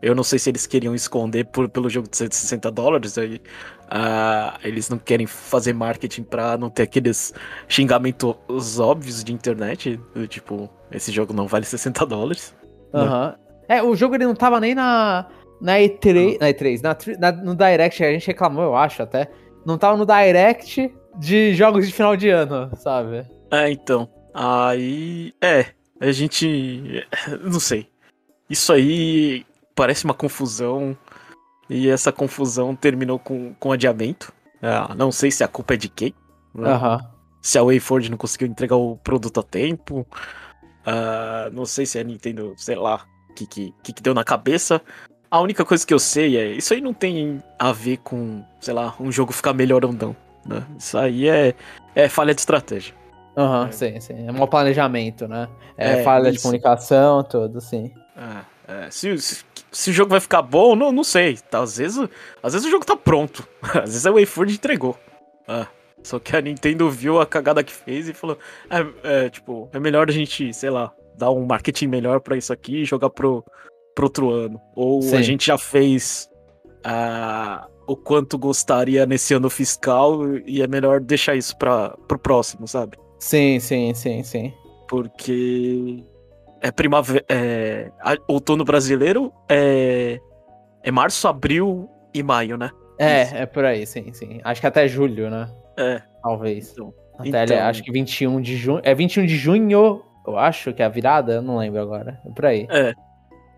Eu não sei se eles queriam esconder por, pelo jogo de cento e sessenta dólares. Aí, uh, eles não querem fazer marketing pra não ter aqueles xingamentos óbvios de internet. Tipo, esse jogo não vale sessenta dólares. Aham. Uhum. Né? É, o jogo ele não tava nem na, na E três. Uhum. Na E três, na, na, no Direct, a gente reclamou, eu acho até. Não tava no Direct. De jogos de final de ano, sabe? É, então. Aí... É, a gente... Não sei. Isso aí parece uma confusão. E essa confusão terminou com, com adiamento. Ah, não sei se a culpa é de quem. Né? Uh-huh. Se a WayForge não conseguiu entregar o produto a tempo. Ah, não sei se a Nintendo, sei lá, o que, que, que deu na cabeça. A única coisa que eu sei é... Isso aí não tem a ver com, sei lá, um jogo ficar melhor ou não. Né? Isso aí é, é falha de estratégia. Aham, uhum, é. sim, sim. É um planejamento, né? É, é falha isso. De comunicação, tudo, sim. Ah, é. se, se, se o jogo vai ficar bom, não, não sei. Tá, às, vezes, às vezes o jogo tá pronto. Às vezes a WayForge entregou. Ah, só que a Nintendo viu a cagada que fez e falou... É, é, tipo, é melhor a gente, sei lá, dar um marketing melhor pra isso aqui e jogar pro, pro outro ano. Ou sim. A gente já fez... Ah, o quanto gostaria nesse ano fiscal e é melhor deixar isso para pro próximo, sabe? Sim, sim, sim, sim. Porque é primavera, é outono brasileiro, é é março, abril e maio, né? É, isso. É por aí, sim, sim. Acho que até julho, né? É. Talvez. Então, até então... acho que vinte e um de junho, é vinte e um de junho, eu acho que é a virada, eu não lembro agora. É por aí. É.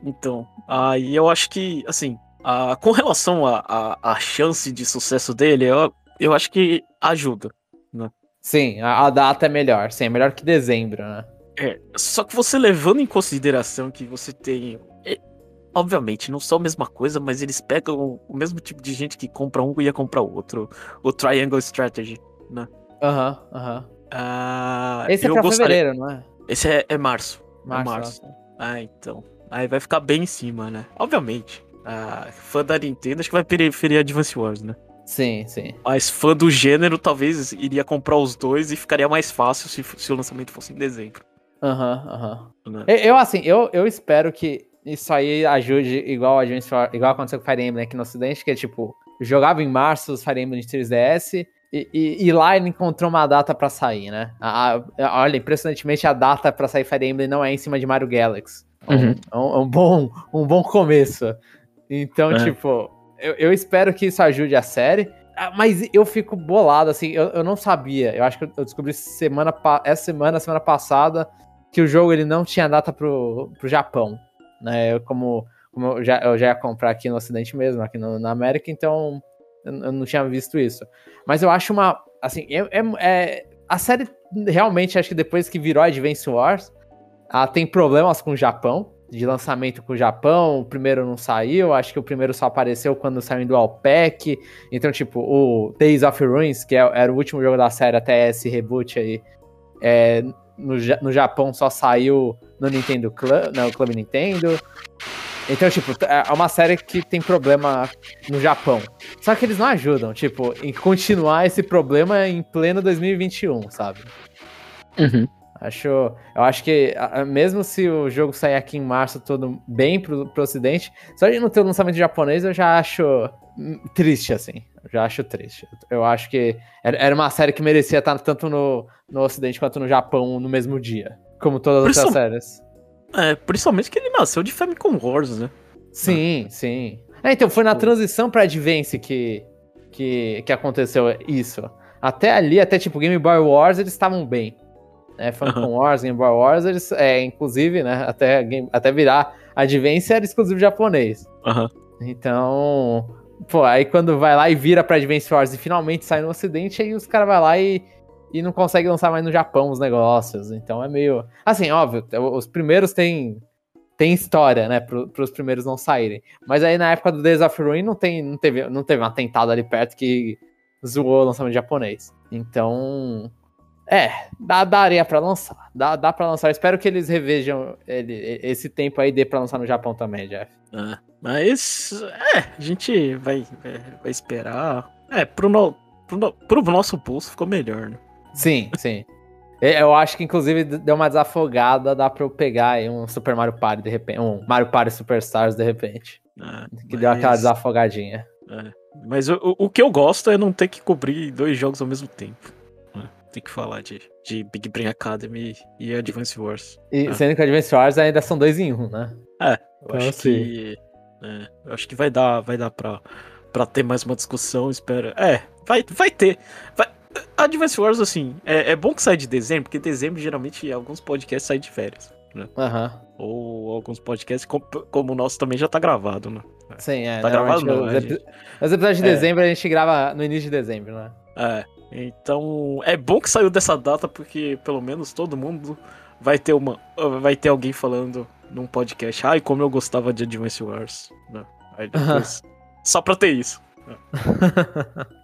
Então, aí eu acho que, assim, Uh, com relação à chance de sucesso dele, eu, eu acho que ajuda, né? Sim, a, a data é melhor, sim, é melhor que dezembro, né? É, só que você levando em consideração que você tem... É, obviamente, não só a mesma coisa, mas eles pegam o, o mesmo tipo de gente que compra um e ia comprar o outro. O Triangle Strategy, né? Aham, uhum, aham. Uhum. Uh, Esse é pra gostaria... fevereiro, não é? Esse é, é março. Março. É março. Ó, ah, então. Aí vai ficar bem em cima, né? Obviamente. Ah, fã da Nintendo acho que vai preferir Advance Wars, né? Sim, sim. Mas fã do gênero talvez iria comprar os dois e ficaria mais fácil se, se o lançamento fosse em dezembro. Aham, uhum, aham. Uhum. Eu, eu, assim, eu, eu espero que isso aí ajude igual, Advance Wars, igual aconteceu com o Fire Emblem aqui no Ocidente, que é tipo, jogava em março os Fire Emblem de três D S e, e, e lá ele encontrou uma data pra sair, né? A, a, olha, impressionantemente a data pra sair Fire Emblem não é em cima de Mario Galaxy. Uhum. É, um, é um, bom, um bom começo. Então, é. tipo, eu, eu espero que isso ajude a série, mas eu fico bolado, assim, eu, eu não sabia, eu acho que eu descobri semana, essa semana, semana passada, que o jogo ele não tinha data pro, pro Japão, né, eu, como, como eu, já, eu já ia comprar aqui no Ocidente mesmo, aqui no, na América, então eu não tinha visto isso. Mas eu acho uma... Assim, é, é, a série realmente, acho que depois que virou Advance Wars, ela tem problemas com o Japão, de lançamento com o Japão, o primeiro não saiu, acho que o primeiro só apareceu quando saiu em Dual Pack, então, tipo, o Days of Ruins, que era o último jogo da série até esse reboot aí, é, no, no Japão só saiu no Nintendo Club, no Club Nintendo, então, tipo, é uma série que tem problema no Japão, só que eles não ajudam, tipo, em continuar esse problema em pleno dois mil e vinte e um, sabe? Uhum. Acho, eu acho que mesmo se o jogo sair aqui em março todo bem pro, pro ocidente, só de não ter o lançamento japonês eu já acho triste, assim. Eu já acho triste. Eu acho que era uma série que merecia estar tanto no, no ocidente quanto no Japão no mesmo dia, como todas as outras séries. É, principalmente que ele nasceu de Famicom Wars, né? Sim, sim. É, então foi na transição pra Advance que, que, que aconteceu isso. Até ali, até tipo Game Boy Wars, eles estavam bem. É, Famicom uhum. Wars, Game Boy Wars, eles, é, inclusive, né, até, game, até virar Advance era exclusivo japonês. Uhum. Então, pô, aí quando vai lá e vira pra Advance Wars e finalmente sai no ocidente, aí os caras vão lá e, e não conseguem lançar mais no Japão os negócios. Então é meio... Assim, óbvio, os primeiros tem, tem história, né, pro, pros primeiros não saírem. Mas aí na época do Days of Ruin não, tem, não, teve, não teve um atentado ali perto que zoou o lançamento japonês. Então... É, dá, daria pra lançar. Dá, dá pra lançar. Eu espero que eles revejam ele, esse tempo aí, dê pra lançar no Japão também, Jeff. Ah, mas, é, a gente vai, vai esperar. É, pro, no, pro, no, pro nosso pulso ficou melhor, né? Sim, sim. Eu acho que, inclusive, deu uma desafogada, dá pra eu pegar aí um Super Mario Party, de repente, um Mario Party Superstars, de repente. Ah, que mas... deu aquela desafogadinha. É, mas o, o que eu gosto é não ter que cobrir dois jogos ao mesmo tempo. Tem que falar de, de Big Brain Academy e Advance Wars. E, ah. Sendo que Advance Wars ainda são dois em um, né? É, eu então, acho assim. que... É, eu acho que vai dar, vai dar pra, pra ter mais uma discussão, espero. É, vai, vai ter. Vai... Advance Wars, assim, é, é bom que sai de dezembro, porque dezembro geralmente alguns podcasts saem de férias, né? Aham. Uhum. Ou alguns podcasts, como, como o nosso também já tá gravado, né? Sim, é. Tá gravado não, né? Os episódios de dezembro a gente grava no início de dezembro, né? É. Então, é bom que saiu dessa data, porque pelo menos todo mundo vai ter, uma, vai ter alguém falando num podcast. Ai, como eu gostava de Advance Wars. Não, aí depois, uh-huh. Só pra ter isso.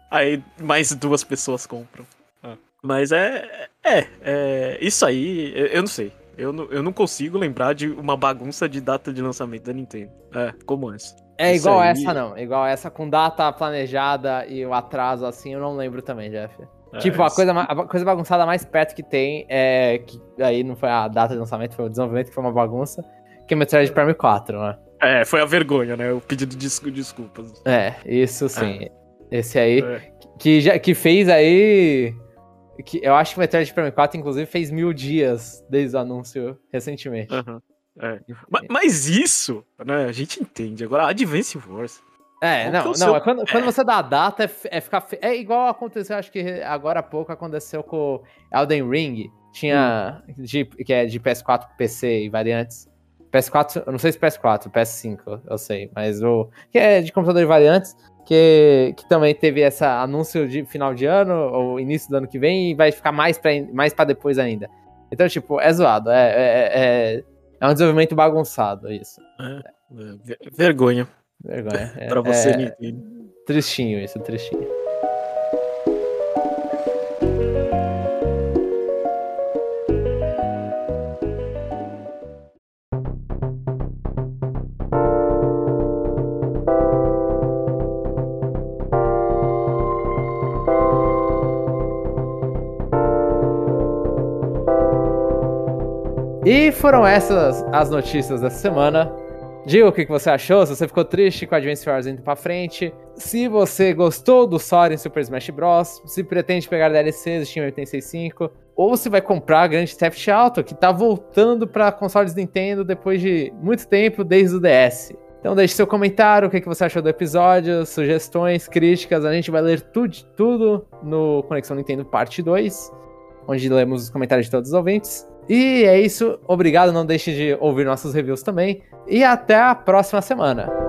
Aí mais duas pessoas compram. Ah. Mas é, é, é... Isso aí, eu, eu não sei. Eu não, eu não consigo lembrar de uma bagunça de data de lançamento da Nintendo. É, como essa. É igual aí... essa não, igual essa com data planejada e o atraso assim, eu não lembro também, Jeff. É, tipo, a coisa, a coisa bagunçada mais perto que tem é que aí não foi a data de lançamento, foi o desenvolvimento que foi uma bagunça, que é o Metroid Prime quatro, né? É, foi a vergonha, né? O pedido de desculpas. É, isso sim. É. Esse aí, é. que, já, que fez aí... Que, eu acho que o Metroid Prime quatro, inclusive, fez mil dias desde o anúncio recentemente. Aham. Uhum. É. Mas, mas isso, né, a gente entende. Agora, Advance Wars. É, não, não, seu... é quando, quando é. Você dá a data, é, é ficar. Fe... É igual aconteceu, acho que agora há pouco aconteceu com o Elden Ring. Tinha. Hum. De, que é de P S quatro, P C e variantes. P S quatro, eu não sei se P S quatro, P S cinco, eu sei, mas o. Que é de computador e variantes. Que, que também teve esse anúncio de final de ano, ou início do ano que vem, e vai ficar mais pra, mais pra depois ainda. Então, tipo, é zoado. É. é, é... É um desenvolvimento bagunçado, isso. É, é. Vergonha. Vergonha. É, pra você, é, Nintendo. Tristinho isso, tristinho. E foram essas as notícias dessa semana. Diga o que você achou, se você ficou triste com a Advance Wars indo pra frente, se você gostou do Sora em Super Smash Bros, se pretende pegar D L Cs do Shin Megami Tensei cinco, ou se vai comprar a Grand Theft Auto, que tá voltando pra consoles Nintendo depois de muito tempo, desde o D S. Então deixe seu comentário, o que você achou do episódio, sugestões, críticas, a gente vai ler tudo, tudo no Conexão Nintendo Parte dois, onde lemos os comentários de todos os ouvintes. E é isso, obrigado, não deixe de ouvir nossos reviews também, e até a próxima semana.